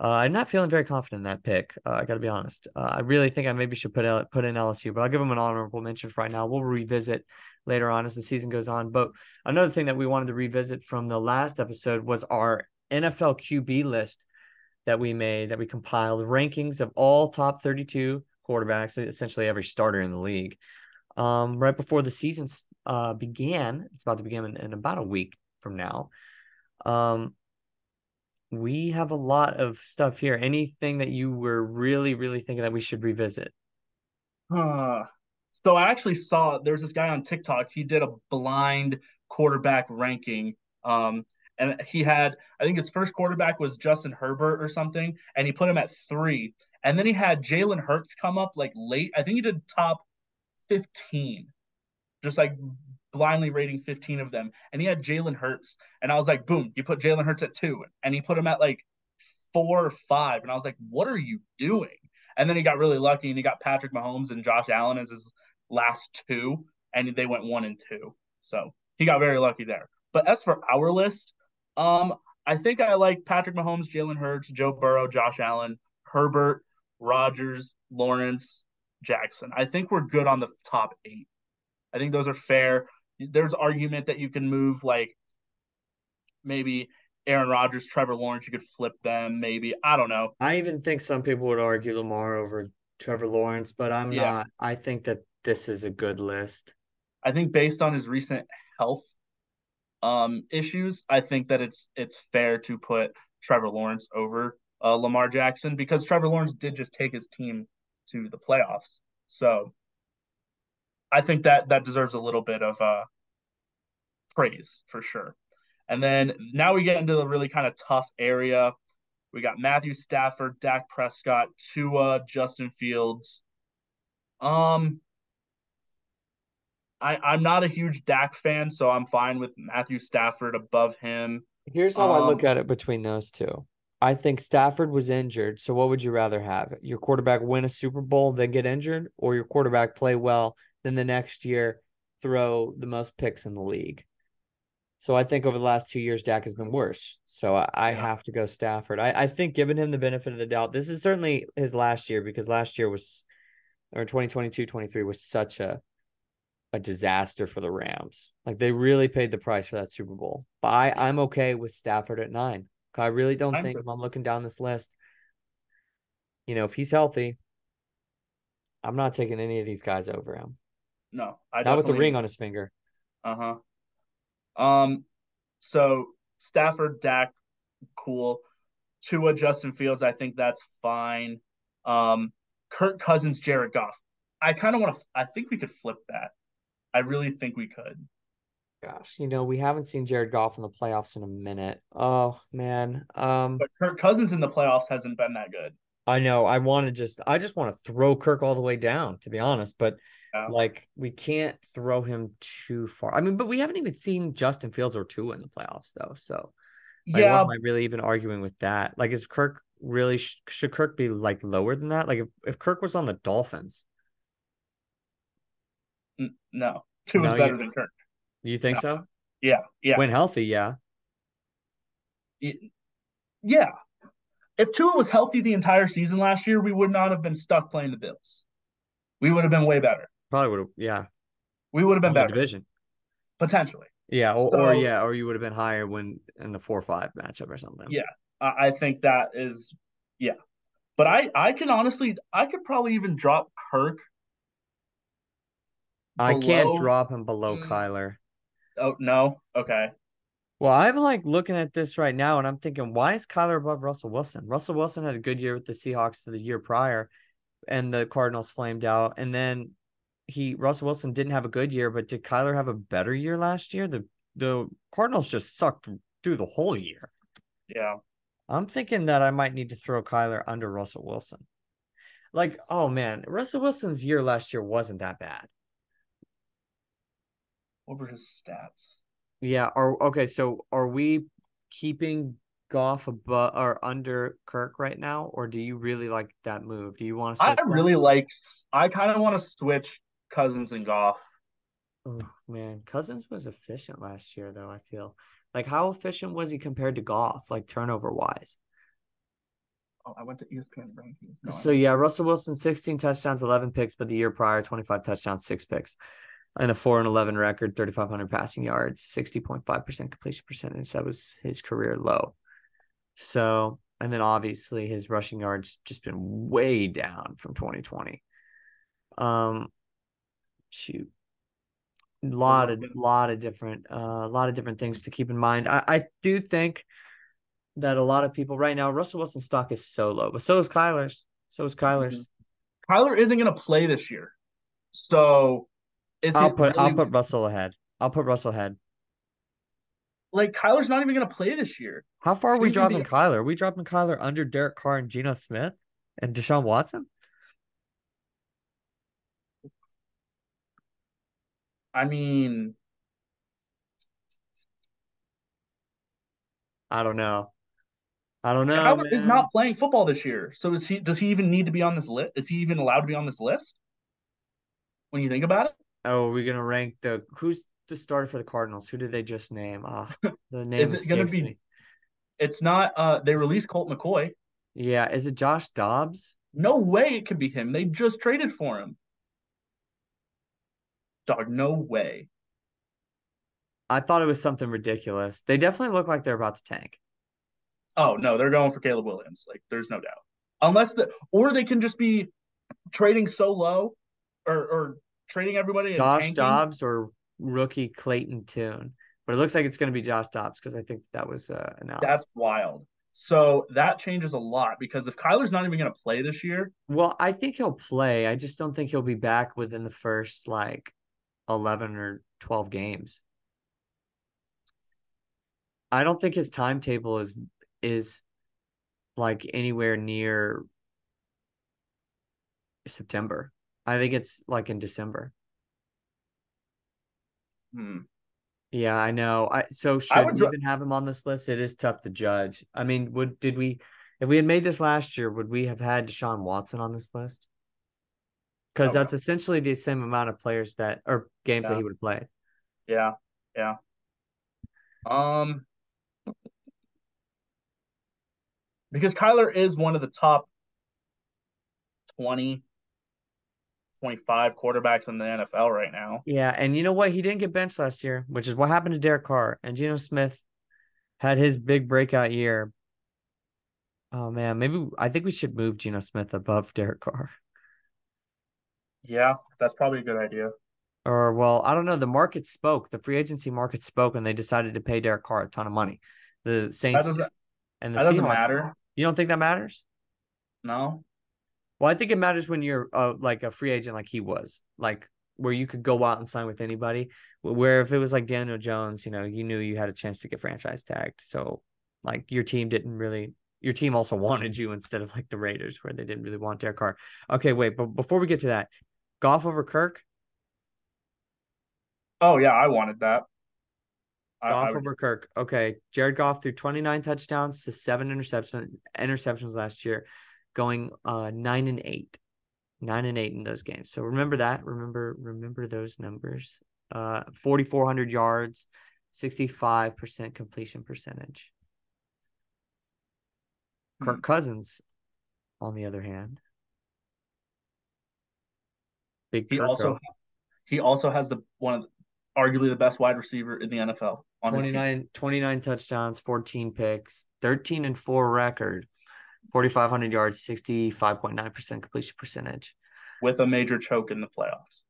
Uh, I'm not feeling very confident in that pick. Uh, I got to be honest. Uh, I really think I maybe should put out, put in L S U, but I'll give them an honorable mention for right now. We'll revisit later on as the season goes on. But another thing that we wanted to revisit from the last episode was our N F L Q B list that we made, that we compiled rankings of all top thirty-two quarterbacks, essentially every starter in the league. Um, right before the season uh, began, it's about to begin in, in about a week from now. Um, we have a lot of stuff here. Anything that you were really, really thinking that we should revisit? Uh, so I actually saw there's this guy on TikTok. He did a blind quarterback ranking. Um, and he had, I think his first quarterback was Justin Herbert or something, and he put him at three. And then he had Jalen Hurts come up like late. I think he did top fifteen, just like blindly rating fifteen of them, and he had Jalen Hurts, and I was like, boom, you put Jalen Hurts at two, and he put him at like four or five, and I was like, what are you doing? And then he got really lucky, and he got Patrick Mahomes and Josh Allen as his last two, and they went one and two, so he got very lucky there. But as for our list, Um, I think I like Patrick Mahomes, Jalen Hurts, Joe Burrow, Josh Allen, Herbert, Rodgers, Lawrence, Jackson. I think we're good on the top eight. I think those are fair. There's argument that you can move, like, maybe Aaron Rodgers, Trevor Lawrence, you could flip them, maybe. I don't know. I even think some people would argue Lamar over Trevor Lawrence, but I'm yeah. not. I think that this is a good list. I think based on his recent health um, issues, I think that it's it's fair to put Trevor Lawrence over uh, Lamar Jackson, because Trevor Lawrence did just take his team to the playoffs. So I think that that deserves a little bit of uh, praise for sure. And then now we get into the really kind of tough area. We got Matthew Stafford, Dak Prescott, Tua, Justin Fields. Um, I, I'm not a huge Dak fan, so I'm fine with Matthew Stafford above him. Here's how um, I look at it between those two. I think Stafford was injured, so what would you rather have? Your quarterback win a Super Bowl, then get injured, or your quarterback play well, then the next year throw the most picks in the league? So I think over the last two years, Dak has been worse. So I, I yeah. have to go Stafford. I, I think giving him the benefit of the doubt, this is certainly his last year, because last year was, or twenty twenty-two twenty-three was such a a disaster for the Rams. Like, they really paid the price for that Super Bowl. But I, I'm okay with Stafford at nine. I really don't I'm think, sure. if I'm looking down this list, you know, if he's healthy, I'm not taking any of these guys over him. No. I not with the ring on his finger. Uh-huh. Um, so Stafford, Dak, cool. Tua, Justin Fields, I think that's fine. Um, Kirk Cousins, Jared Goff. I kind of want to – I think we could flip that. I really think we could. Gosh, you know, we haven't seen Jared Goff in the playoffs in a minute. Oh, man. Um, but Kirk Cousins in the playoffs hasn't been that good. I know. I want to just – I just want to throw Kirk all the way down, to be honest. But, yeah. like, we can't throw him too far. I mean, but we haven't even seen Justin Fields or Tua in the playoffs, though. So, like, yeah. what am I really even arguing with that? Like, is Kirk really – should Kirk be, like, lower than that? Like, if, if Kirk was on the Dolphins. No. Tua's no, better you, than Kirk. You think no. so? Yeah. Yeah. When healthy, yeah. Yeah. If Tua was healthy the entire season last year, we would not have been stuck playing the Bills. We would have been way better. Probably would have, yeah. We would have been in better. Division. Potentially. Yeah, or, so, or yeah, or you would have been higher when in the four five matchup or something. Yeah. I think that is yeah. But I, I can honestly I could probably even drop Kirk. Below. I can't drop him below mm. Kyler. Oh, no? Okay. Well, I'm, like, looking at this right now, and I'm thinking, why is Kyler above Russell Wilson? Russell Wilson had a good year with the Seahawks the year prior, and the Cardinals flamed out. And then he Russell Wilson didn't have a good year, but did Kyler have a better year last year? The the Cardinals just sucked through the whole year. Yeah. I'm thinking that I might need to throw Kyler under Russell Wilson. Like, oh, man, Russell Wilson's year last year wasn't that bad. What were his stats? Yeah. Are okay. So, are we keeping Goff above or under Kirk right now, or do you really like that move? Do you want to? I really that? like. I kind of want to switch Cousins and Goff. Oh man, Cousins was efficient last year, though. I feel like how efficient was he compared to Goff, like turnover wise? Oh, I went to E S P N rankings. No, so yeah, Russell Wilson, sixteen touchdowns, eleven picks, but the year prior, twenty-five touchdowns, six picks. And a four and eleven record, thirty-five hundred passing yards, sixty point five percent completion percentage. That was his career low. So, and then obviously his rushing yards just been way down from twenty twenty. Um, shoot, a lot of lot of different a uh, lot of different things to keep in mind. I, I do think that a lot of people right now, Russell Wilson's stock is so low, but so is Kyler's. So is Kyler's. Mm-hmm. Kyler isn't going to play this year, so. Is I'll put really... I'll put Russell ahead. I'll put Russell ahead. Like, Kyler's not even going to play this year. How far are we dropping the... Kyler? Are we dropping Kyler under Derek Carr and Geno Smith and Deshaun Watson? I mean, I don't know. I don't know. Kyler man. is not playing football this year, so is he? Does he even need to be on this list? Is he even allowed to be on this list? When you think about it. Oh, we're gonna rank the who's the starter for the Cardinals? Who did they just name? Ah, uh, the name is it gonna be me. It's not uh, – they released Colt McCoy. Yeah, is it Josh Dobbs? No way it could be him. They just traded for him. Dog, no way. I thought it was something ridiculous. They definitely look like they're about to tank. Oh, no, they're going for Caleb Williams. Like, there's no doubt. Unless the – or they can just be trading so low or, or trading everybody and Josh tanking. Dobbs or rookie Clayton Tune. But it looks like it's going to be Josh Dobbs because I think that was uh, announced. That's wild. So that changes a lot because if Kyler's not even going to play this year. Well, I think he'll play. I just don't think he'll be back within the first, like, eleven or twelve games. I don't think his timetable is, is like, anywhere near September. I think it's, like, in December. Hmm. Yeah, I know. I so should I we dr- even have him on this list? It is tough to judge. I mean, would did we if we had made this last year, would we have had Deshaun Watson on this list? Because okay. that's essentially the same amount of players that or games yeah. that he would have played. Yeah, yeah. Um, because Kyler is one of the top twenty. twenty-five quarterbacks in the N F L right now. Yeah, and you know what? He didn't get benched last year, which is what happened to Derek Carr. And Geno Smith had his big breakout year. Oh, man, maybe I think we should move Geno Smith above Derek Carr. Yeah, that's probably a good idea. Or, well, I don't know. The market spoke. The free agency market spoke, and they decided to pay Derek Carr a ton of money. The Saints and the Seahawks. That doesn't matter. You don't think that matters? No. Well, I think it matters when you're uh, like a free agent like he was, like where you could go out and sign with anybody, where if it was like Daniel Jones, you know, you knew you had a chance to get franchise tagged. So like your team didn't really – your team also wanted you instead of like the Raiders where they didn't really want Derek Carr. Okay, wait, but before we get to that, Goff over Kirk? Oh, yeah, I wanted that. I, Goff I would... over Kirk. Okay, Jared Goff threw twenty-nine touchdowns to seven interceptions, interceptions last year. Going uh nine and eight, nine and eight in those games. So remember that. Remember, remember those numbers. Uh, forty four hundred yards, sixty five percent completion percentage. Hmm. Kirk Cousins, on the other hand, big. He Kirk also girl. he also has the one of the, arguably the best wide receiver in the N F L. On twenty-nine, twenty-nine touchdowns, fourteen picks, thirteen and four record. forty-five hundred yards, sixty-five point nine percent completion percentage. With a major choke in the playoffs.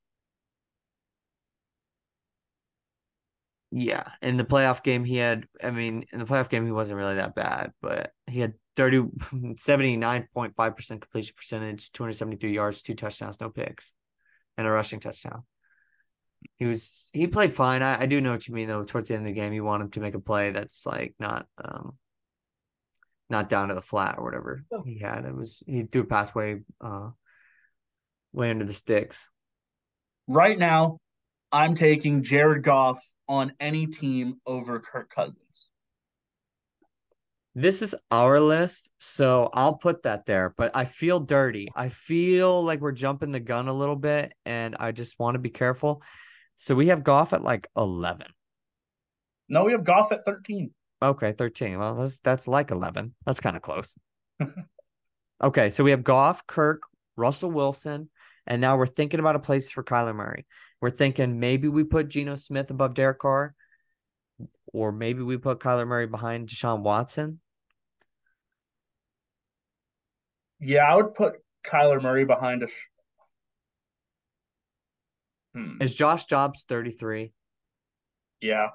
Yeah. In the playoff game, he had, I mean, in the playoff game, he wasn't really that bad, but he had seventy-nine point five percent completion percentage, two hundred seventy-three yards, two touchdowns, no picks, and a rushing touchdown. He was, he played fine. I, I do know what you mean, though. Towards the end of the game, you want him to make a play that's like not, um, not down to the flat or whatever he had. It was he threw a pass way, uh, way under the sticks. Right now, I'm taking Jared Goff on any team over Kirk Cousins. This is our list, so I'll put that there. But I feel dirty. I feel like we're jumping the gun a little bit, and I just want to be careful. So we have Goff at like eleven. No, we have Goff at thirteen. Okay, thirteen. Well, that's that's like eleven. That's kind of close. Okay, so we have Goff, Kirk, Russell Wilson, and now we're thinking about a place for Kyler Murray. We're thinking maybe we put Geno Smith above Derek Carr, or maybe we put Kyler Murray behind Deshaun Watson. Yeah, I would put Kyler Murray behind a. Sh- hmm. Is Josh Dobbs thirty-three? Yeah,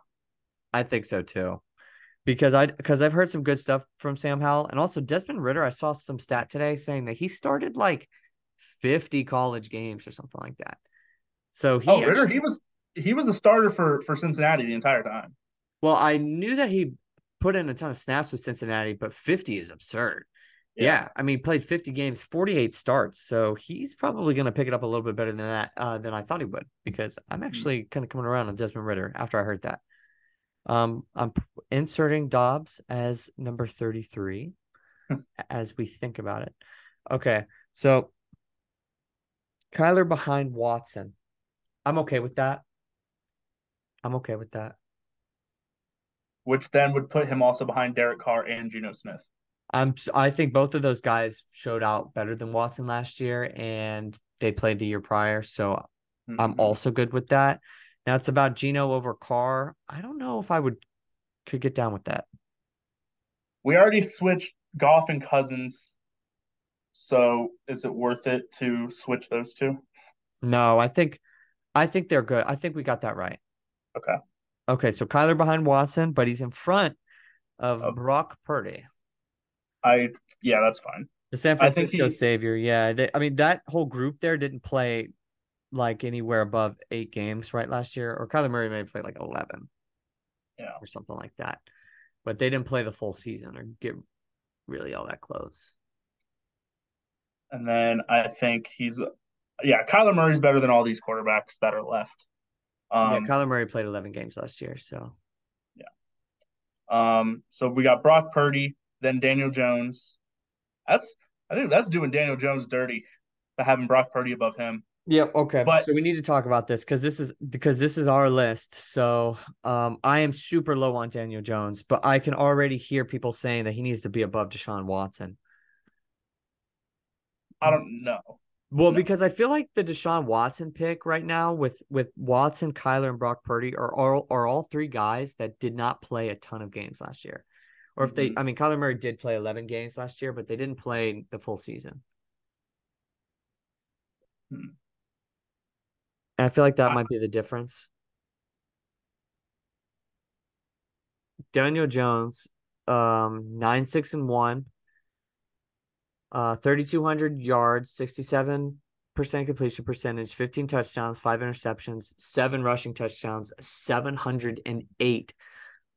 I think so too. Because I, because I've heard some good stuff from Sam Howell. And also Desmond Ritter, I saw some stat today saying that he started like fifty college games or something like that. So he, oh, actually, Ritter, he was he was a starter for, for Cincinnati the entire time. Well, I knew that he put in a ton of snaps with Cincinnati, but fifty is absurd. Yeah. yeah I mean, played fifty games, forty-eight starts. So he's probably going to pick it up a little bit better than that, uh, than I thought he would, because I'm actually kind of coming around on Desmond Ritter after I heard that. Um, I'm inserting Dobbs as number thirty-three as we think about it. Okay, so Kyler behind Watson. I'm okay with that. I'm okay with that. which then would put him also behind Derek Carr and Geno Smith. I'm, I think both of those guys showed out better than Watson last year, and they played the year prior, so mm-hmm. I'm also good with that. Now it's about Geno over Carr. I don't know if I would could get down with that. We already switched Goff and Cousins, so is it worth it to switch those two? No, I think I think they're good. I think we got that right. Okay. Okay, so Kyler behind Watson, but he's in front of oh. Brock Purdy. I yeah, that's fine. The San Francisco he, Savior, yeah. They, I mean, that whole group there didn't play like anywhere above eight games, right, last year? Or Kyler Murray may play like eleven, yeah, or something like that. But they didn't play the full season or get really all that close. And then I think he's, yeah, Kyler Murray's better than all these quarterbacks that are left. Um, yeah, Kyler Murray played eleven games last year, so yeah. Um, so we got Brock Purdy, then Daniel Jones. That's I think that's doing Daniel Jones dirty by having Brock Purdy above him. Yeah, okay. But, so we need to talk about this because this is because this is our list. So um, I am super low on Daniel Jones, but I can already hear people saying that he needs to be above Deshaun Watson. I don't know. Well, no. Because I feel like the Deshaun Watson pick right now with with Watson, Kyler, and Brock Purdy are all are all three guys that did not play a ton of games last year. Or if they, I mean, Kyler Murray did play eleven games last year, but they didn't play the full season. Hmm. And I feel like that might be the difference. Daniel Jones, um, nine, six, and one, uh, thirty-two hundred yards, sixty-seven percent completion percentage, fifteen touchdowns, five interceptions, seven rushing touchdowns, seven hundred eight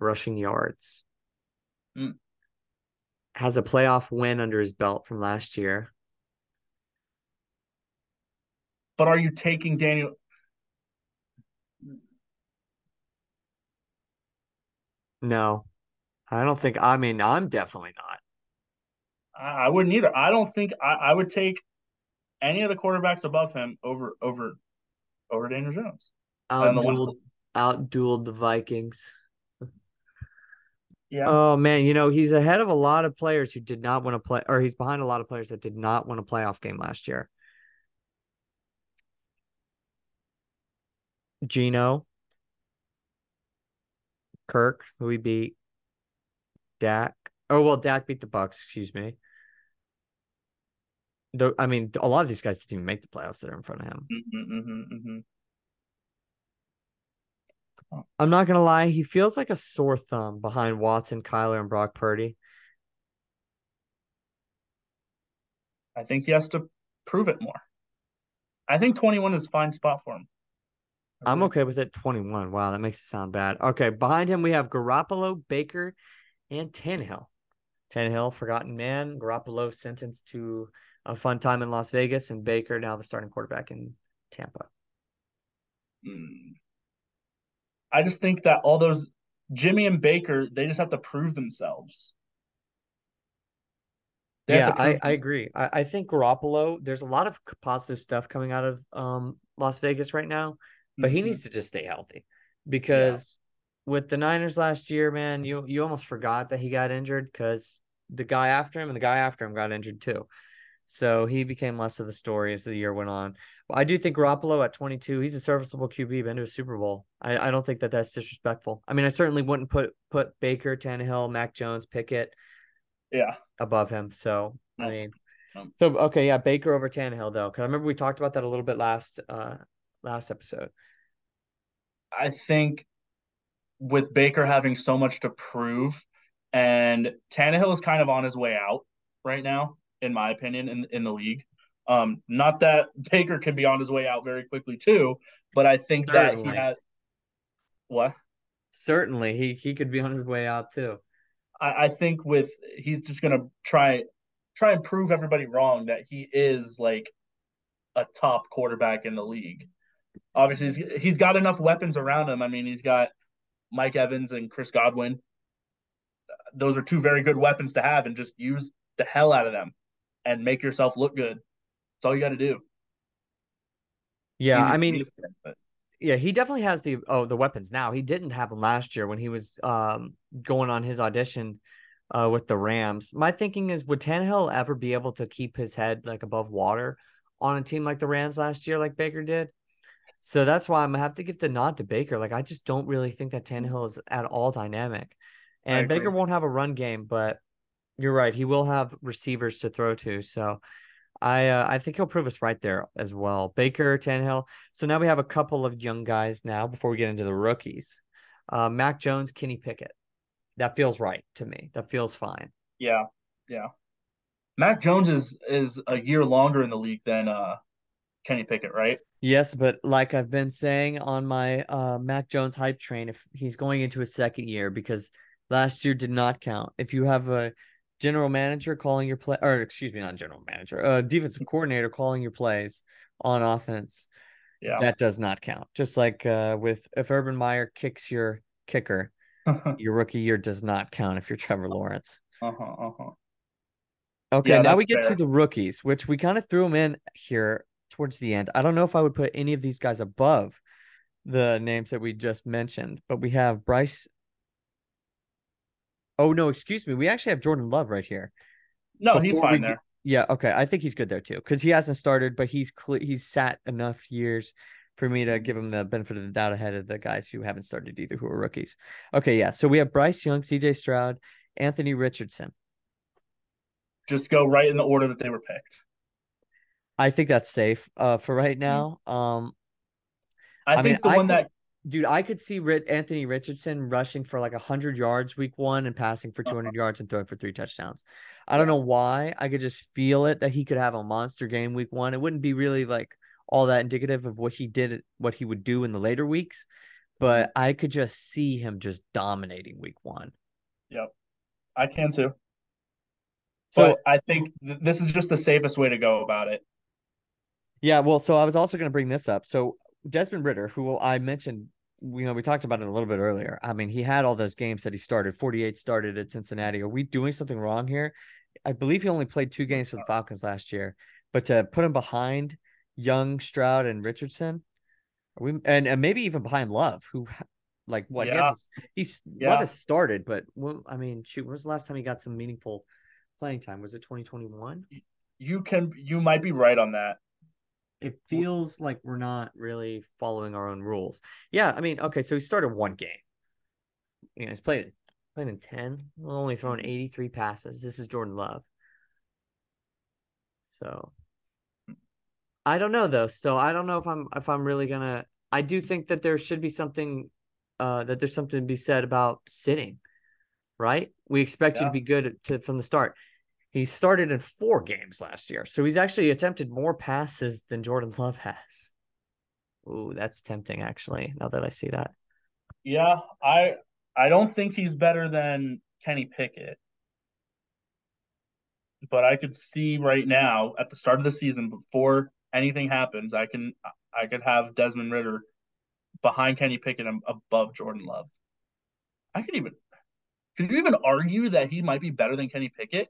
rushing yards. Mm. Has a playoff win under his belt from last year. But are you taking Daniel? No, I don't think. I mean, I'm definitely not. I, I wouldn't either. I don't think I, I would take any of the quarterbacks above him over over over Daniel Jones. Outdueled, outdueled the Vikings. Yeah. Oh, man, you know, he's ahead of a lot of players who did not want to play, or he's behind a lot of players that did not win a playoff game last year. Geno, Kirk, who we beat, Dak. Oh, well, Dak beat the Bucks, excuse me. Though, I mean, a lot of these guys didn't even make the playoffs that are in front of him. Mm-hmm, mm-hmm, mm-hmm. I'm not going to lie. He feels like a sore thumb behind Watson, Kyler, and Brock Purdy. I think he has to prove it more. I think twenty-one is a fine spot for him. Okay. I'm okay with it. twenty-one. Wow, that makes it sound bad. Okay, behind him we have Garoppolo, Baker, and Tannehill. Tannehill, forgotten man. Garoppolo sentenced to a fun time in Las Vegas, and Baker now the starting quarterback in Tampa. Hmm. I just think that all those Jimmy and Baker, they just have to prove themselves. They yeah, prove I, themselves. I agree. I, I think Garoppolo, there's a lot of positive stuff coming out of um, Las Vegas right now, but mm-hmm. he needs to just stay healthy because yeah. with the Niners last year, man, you, you almost forgot that he got injured because the guy after him and the guy after him got injured too. So he became less of the story as the year went on. But I do think Garoppolo at twenty-two, he's a serviceable Q B, been to a Super Bowl. I, I don't think that that's disrespectful. I mean, I certainly wouldn't put put Baker, Tannehill, Mac Jones, Pickett yeah, above him. So, no. I mean, no. so okay, yeah, Baker over Tannehill, though, because I remember we talked about that a little bit last uh, last episode. I think with Baker having so much to prove, and Tannehill is kind of on his way out right now, in my opinion, in, in the league. Um, not that Baker can be on his way out very quickly too, but I think Certainly. that he had what? Certainly he, he could be on his way out too. I, I think with, he's just going to try, try and prove everybody wrong that he is like a top quarterback in the league. Obviously he's, he's got enough weapons around him. I mean, he's got Mike Evans and Chris Godwin. Those are two very good weapons to have, and just use the hell out of them and make yourself look good. That's all you got to do. Yeah, easy, I mean, easy, but Yeah, he definitely has the oh the weapons now. He didn't have them last year when he was um going on his audition uh with the Rams. My thinking is, would Tannehill ever be able to keep his head like above water on a team like the Rams last year, like Baker did? So that's why I'm gonna have to give the nod to Baker. Like, I just don't really think that Tannehill is at all dynamic, and Baker won't have a run game, but you're right, he will have receivers to throw to. So I uh, I think he'll prove us right there as well. Baker, Tannehill. So now we have a couple of young guys now before we get into the rookies. Uh, Mac Jones, Kenny Pickett. That feels right to me. That feels fine. Yeah, yeah. Mac Jones is is a year longer in the league than uh, Kenny Pickett, right? Yes, but like I've been saying on my uh, Mac Jones hype train, if he's going into his second year, because last year did not count. If you have a general manager calling your play, or excuse me, not general manager, uh, defensive coordinator calling your plays on offense. Yeah, that does not count. Just like uh, with if Urban Meyer kicks your kicker, your rookie year does not count if you're Trevor Lawrence. Uh huh. Uh huh. Okay, yeah, now we get fair. to the rookies, which we kind of threw them in here towards the end. I don't know if I would put any of these guys above the names that we just mentioned, but we have Bryce. Oh, no, excuse me. We actually have Jordan Love right here. No, Before he's fine we... there. Yeah, okay. I think he's good there, too, because he hasn't started, but he's cl- he's sat enough years for me to give him the benefit of the doubt ahead of the guys who haven't started either, who are rookies. Okay, yeah. So we have Bryce Young, C J Stroud, Anthony Richardson. Just go right in the order that they were picked. I think that's safe uh, for right now. Um, I, I think mean, the I one could... that – Dude, I could see Anthony Richardson rushing for like one hundred yards week one and passing for two hundred uh-huh. yards and throwing for three touchdowns. I don't know why. I could just feel it that he could have a monster game week one. It wouldn't be really like all that indicative of what he did, what he would do in the later weeks, but I could just see him just dominating week one. Yep. I can too. So but I think th- this is just the safest way to go about it. Yeah. Well, so I was also going to bring this up. So Desmond Ridder, who I mentioned, you know, we talked about it a little bit earlier. I mean, he had all those games that he started, forty-eight started at Cincinnati. Are we doing something wrong here? I believe he only played two games for the Falcons last year, but to put him behind Young, Stroud, and Richardson, are we, and, and maybe even behind Love, who, like, what? Yeah. He has, he's yeah. Love has started, but, well, I mean, shoot, when was the last time he got some meaningful playing time? Was it twenty twenty-one? You can, you might be right on that. It feels like we're not really following our own rules. Yeah, I mean, okay, so he started one game. You know, he's played, played in ten. We're only throwing eighty-three passes. This is Jordan Love. So, I don't know, though. So, I don't know if I'm if I'm really going to – I do think that there should be something uh, – that there's something to be said about sitting, right? We expect yeah. you to be good to, from the start. He started in four games last year. So he's actually attempted more passes than Jordan Love has. Ooh, that's tempting, actually, now that I see that. Yeah, I I don't think he's better than Kenny Pickett. But I could see right now, at the start of the season, before anything happens, I can I could have Desmond Ridder behind Kenny Pickett and above Jordan Love. I could even – could you even argue that he might be better than Kenny Pickett?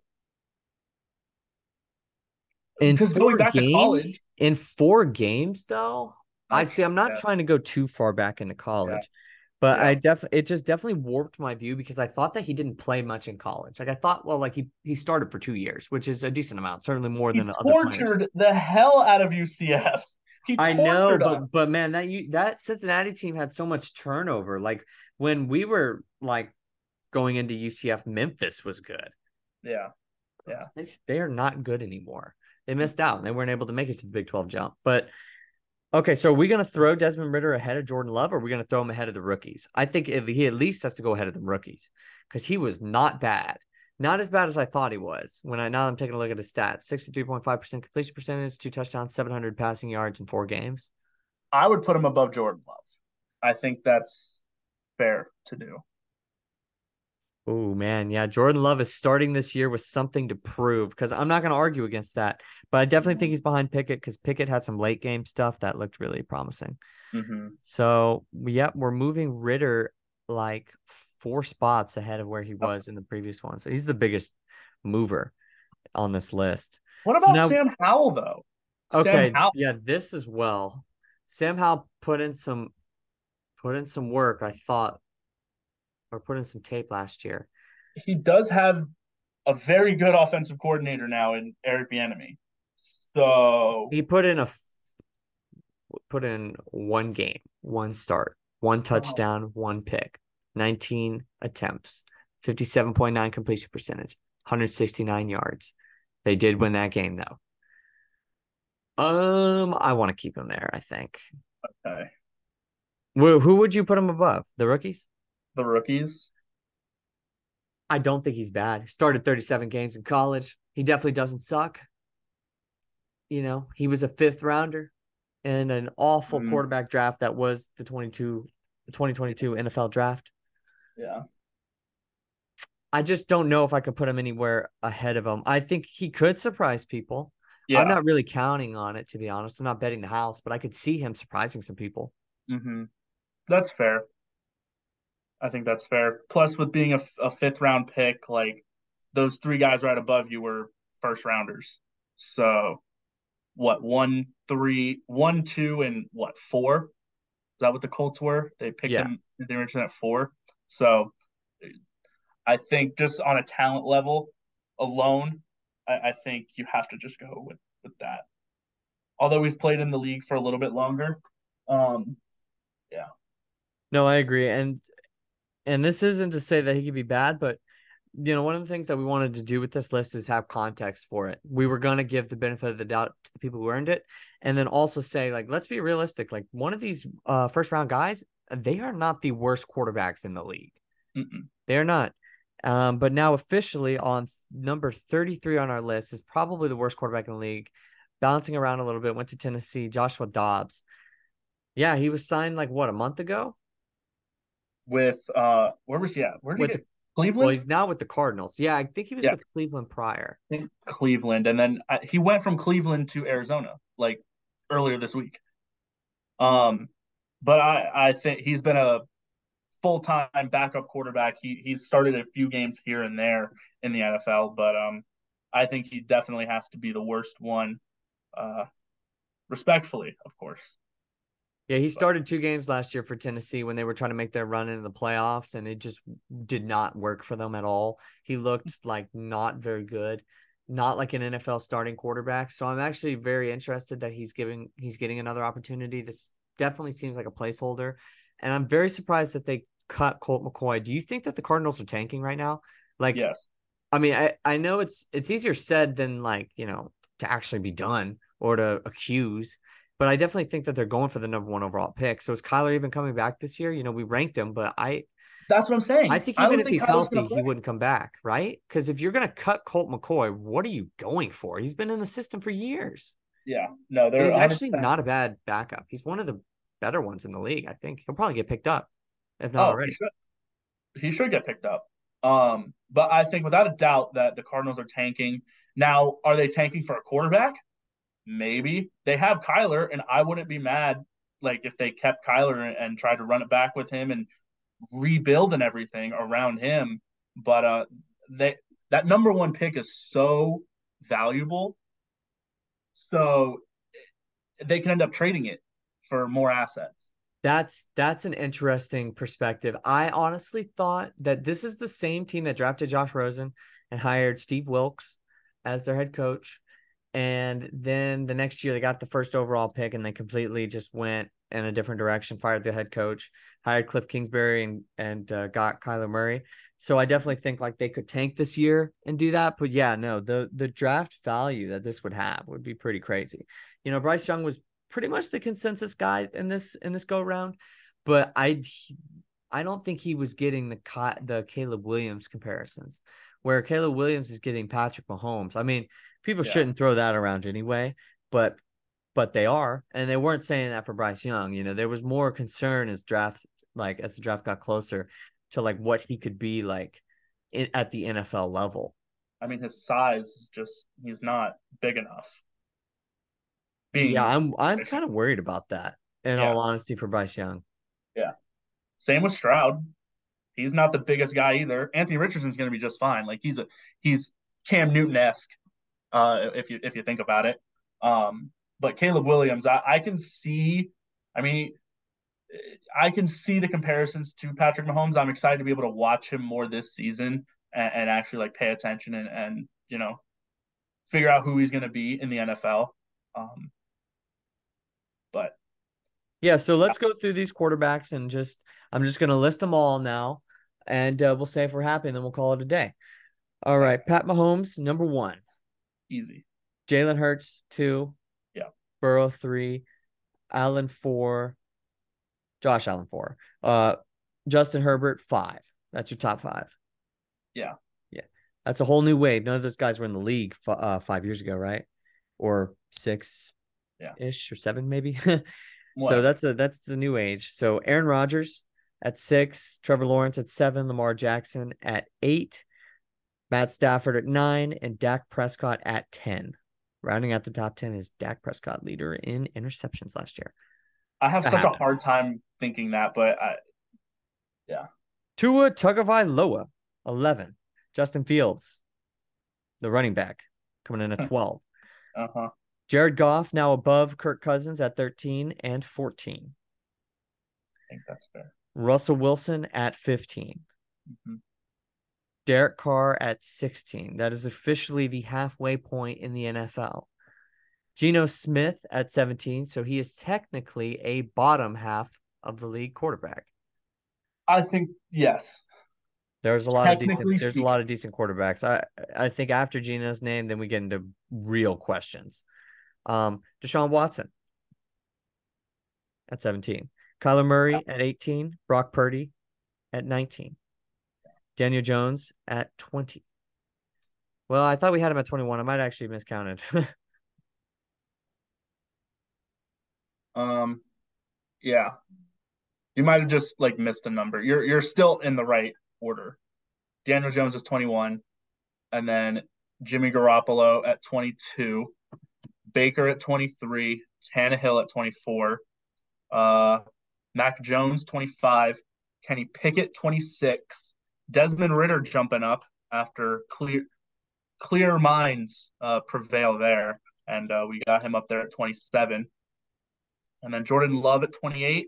In four, back games, to college, in four games, though, okay, I see. I'm not yeah. trying to go too far back into college, yeah. but yeah. I def it just definitely warped my view because I thought that he didn't play much in college. Like I thought, well, like he he started for two years, which is a decent amount, certainly more he than other players. Tortured the hell out of U C F. He I know, but him. but man, that you that Cincinnati team had so much turnover. Like when we were like going into U C F, Memphis was good. Yeah, yeah, they, they are not good anymore. They missed out. And they weren't able to make it to the Big twelve jump. But, okay, so are we going to throw Desmond Ridder ahead of Jordan Love, or are we going to throw him ahead of the rookies? I think if he at least has to go ahead of the rookies because he was not bad. Not as bad as I thought he was. When I Now I'm taking a look at his stats. sixty-three point five percent completion percentage, two touchdowns, seven hundred passing yards in four games. I would put him above Jordan Love. I think that's fair to do. Oh, man. Yeah. Jordan Love is starting this year with something to prove because I'm not going to argue against that. But I definitely think he's behind Pickett because Pickett had some late game stuff that looked really promising. Mm-hmm. So, yeah, we're moving Ridder like four spots ahead of where he was oh. in the previous one. So he's the biggest mover on this list. What about so now, Sam Howell, though? Okay. Sam Howell. Yeah, this as well. Sam Howell put in some put in some work, I thought, or put in some tape last year. He does have a very good offensive coordinator now in Eric Bieniemy. So he put in a put in one game, one start, one touchdown, one pick, nineteen attempts, fifty-seven point nine completion percentage, one hundred sixty-nine yards. They did win that game though. Um, I want to keep him there, I think. Okay. Who, who would you put him above? The rookies? The rookies? I don't think he's bad. He started thirty-seven games in college. He definitely doesn't suck. You know, he was a fifth rounder in an awful mm. quarterback draft that was the twenty-two, twenty twenty-two N F L draft. Yeah. I just don't know if I could put him anywhere ahead of him. I think he could surprise people. Yeah. I'm not really counting on it, to be honest. I'm not betting the house, but I could see him surprising some people. Mm-hmm. That's fair. I think that's fair. Plus, with being a, a fifth-round pick, like, those three guys right above you were first-rounders. So, what, one, three, one, two, and what, four? Is that what the Colts were? They picked yeah. them. They were interested at four. So, I think just on a talent level alone, I, I think you have to just go with, with that. Although he's played in the league for a little bit longer. Um, yeah. No, I agree. And and this isn't to say that he could be bad, but, you know, one of the things that we wanted to do with this list is have context for it. We were going to give the benefit of the doubt to the people who earned it. And then also say, like, let's be realistic. Like, one of these uh, first-round guys, they are not the worst quarterbacks in the league. Mm-mm. They're not. Um, but now officially on number thirty-three on our list is probably the worst quarterback in the league. Bouncing around a little bit, went to Tennessee, Joshua Dobbs. Yeah, he was signed like what, a month ago? With uh where was he at? Where did with he get? The, Cleveland? Well, he's now with the Cardinals. Yeah, I think he was yeah. with Cleveland prior. I think Cleveland, and then I, he went from Cleveland to Arizona like earlier this week. Um, but I I think he's been a full-time backup quarterback. He he's started a few games here and there in the N F L, but um, I think he definitely has to be the worst one, uh, respectfully, of course. Yeah, he started two games last year for Tennessee when they were trying to make their run into the playoffs, and it just did not work for them at all. He looked like not very good, not like an N F L starting quarterback. So I'm actually very interested that he's giving he's getting another opportunity. This definitely seems like a placeholder, and I'm very surprised that they cut Colt McCoy. Do you think that the Cardinals are tanking right now? Like, yes. I mean, I, I know it's it's easier said than, like, you know, to actually be done or to accuse, but I definitely think that they're going for the number one overall pick. So is Kyler even coming back this year? You know, we ranked him, but I that's what I'm saying. I think even I if think he's Kyler's healthy, he wouldn't come back, right? Because if you're gonna cut Colt McCoy, what are you going for? He's been in the system for years. Yeah, no, they're he's actually not a bad backup. He's one of the better ones in the league. I think he'll probably get picked up, if not oh, already. He should. he should get picked up. Um, but I think without a doubt that the Cardinals are tanking. Now, are they tanking for a quarterback? Maybe. They have Kyler, and I wouldn't be mad like if they kept Kyler and, and tried to run it back with him and rebuild and everything around him. But uh, they that number one pick is so valuable, so they can end up trading it for more assets. That's that's an interesting perspective. I honestly thought that this is the same team that drafted Josh Rosen and hired Steve Wilks as their head coach. And then the next year they got the first overall pick and they completely just went in a different direction, fired the head coach, hired Cliff Kingsbury and, and uh, got Kyler Murray. So I definitely think like they could tank this year and do that. But yeah, no, the, the draft value that this would have would be pretty crazy. You know, Bryce Young was pretty much the consensus guy in this in this go round, but I I don't think he was getting the the Caleb Williams comparisons, where Caleb Williams is getting Patrick Mahomes. I mean, people yeah. shouldn't throw that around anyway, but but they are, and they weren't saying that for Bryce Young. You know, there was more concern as draft like as the draft got closer to like what he could be like in, at the N F L level. I mean, his size is just he's not big enough. Being yeah, I'm I'm kind of worried about that, in yeah. all honesty, for Bryce Young. Yeah. Same with Stroud. He's not the biggest guy either. Anthony Richardson's going to be just fine. Like, he's a he's Cam Newton-esque, uh, if you if you think about it. Um, but Caleb Williams, I, I can see – I mean, I can see the comparisons to Patrick Mahomes. I'm excited to be able to watch him more this season and, and actually like pay attention and, and, you know, figure out who he's going to be in the N F L. Um, but yeah, so let's go through these quarterbacks and just, I'm just going to list them all now and uh, we'll say if we're happy and then we'll call it a day. All right. Pat Mahomes, number one. Easy. Jalen Hurts, two. Yeah. Burrow, three. Allen, four. Josh Allen, four. Uh, Justin Herbert, five. That's your top five. Yeah. Yeah. That's a whole new wave. None of those guys were in the league f- uh, five years ago, right? Or six-ish yeah. or seven maybe. So that's a, that's the new age. So Aaron Rodgers at six. Trevor Lawrence at seven. Lamar Jackson at eight. Matt Stafford at nine and Dak Prescott at ten. Rounding out the top ten is Dak Prescott, leader in interceptions last year. I have that such happens. a hard time thinking that, but I, yeah. Tua Tagovailoa, eleven. Justin Fields, the running back, coming in at twelve. Uh-huh. Jared Goff now above Kirk Cousins at thirteen and fourteen. I think that's fair. Russell Wilson at fifteen. Mm-hmm. Derek Carr at sixteen. That is officially the halfway point in the N F L. Geno Smith at seventeen. So he is technically a bottom half of the league quarterback. I think, yes. There's a lot of decent, there's a lot of decent quarterbacks. I, I think after Geno's name, then we get into real questions. Um, Deshaun Watson at seventeen. Kyler Murray at eighteen. Brock Purdy at nineteen. Daniel Jones at twenty. Well, I thought we had him at twenty-one. I might actually have miscounted. um, yeah, you might have just like missed a number. You're you're still in the right order. Daniel Jones is twenty-one, and then Jimmy Garoppolo at twenty-two, Baker at twenty-three, Tannehill at twenty-four, uh, Mac Jones twenty-five, Kenny Pickett twenty-six. Desmond Ritter jumping up after clear clear minds uh, prevail there. And uh, we got him up there at twenty-seven. And then Jordan Love at twenty-eight.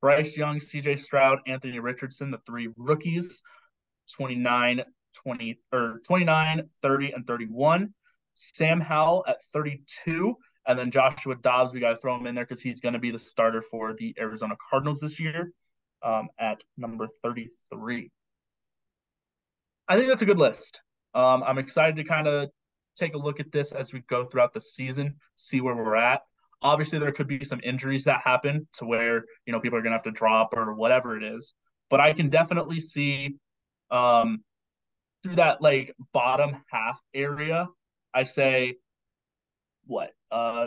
Bryce Young, C J Stroud, Anthony Richardson, the three rookies, twenty-nine, twenty, or twenty-nine, thirty, and thirty-one. Sam Howell at thirty-two. And then Joshua Dobbs, we got to throw him in there because he's going to be the starter for the Arizona Cardinals this year um, at number thirty-three. I think that's a good list. Um, I'm excited to kind of take a look at this as we go throughout the season, see where we're at. Obviously, there could be some injuries that happen to where, you know, people are going to have to drop or whatever it is. But I can definitely see um, through that, like, bottom half area, I say, what? Uh,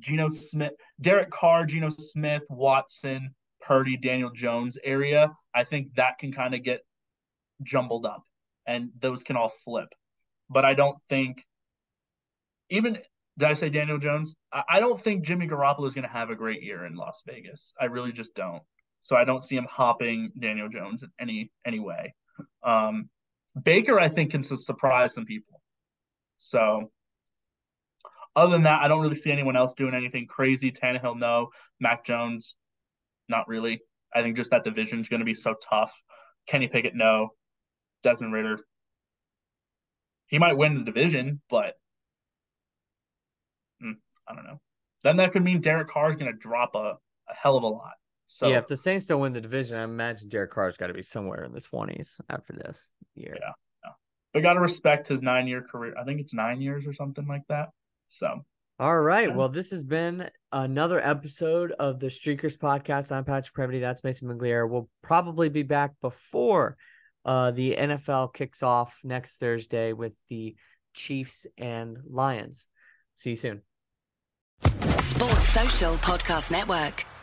Geno Smith, Derek Carr, Geno Smith, Watson, Purdy, Daniel Jones area. I think that can kind of get jumbled up. And those can all flip. But I don't think – even – did I say Daniel Jones? I don't think Jimmy Garoppolo is going to have a great year in Las Vegas. I really just don't. So I don't see him hopping Daniel Jones in any, any way. Um, Baker, I think, can surprise some people. So other than that, I don't really see anyone else doing anything crazy. Tannehill, no. Mac Jones, not really. I think just that division is going to be so tough. Kenny Pickett, no. Desmond Ritter, he might win the division, but mm, I don't know. Then that could mean Derek Carr is going to drop a, a hell of a lot. So yeah, if the Saints don't win the division, I imagine Derek Carr's got to be somewhere in the twenties after this year. Yeah, yeah. But got to respect his nine-year career. I think it's nine years or something like that. So all right. Yeah. Well, this has been another episode of the Streakers Podcast. I'm Patrick Previty. That's Mason Migliera. We'll probably be back before Uh, the N F L kicks off next Thursday with the Chiefs and Lions. See you soon. Sports Social Podcast Network.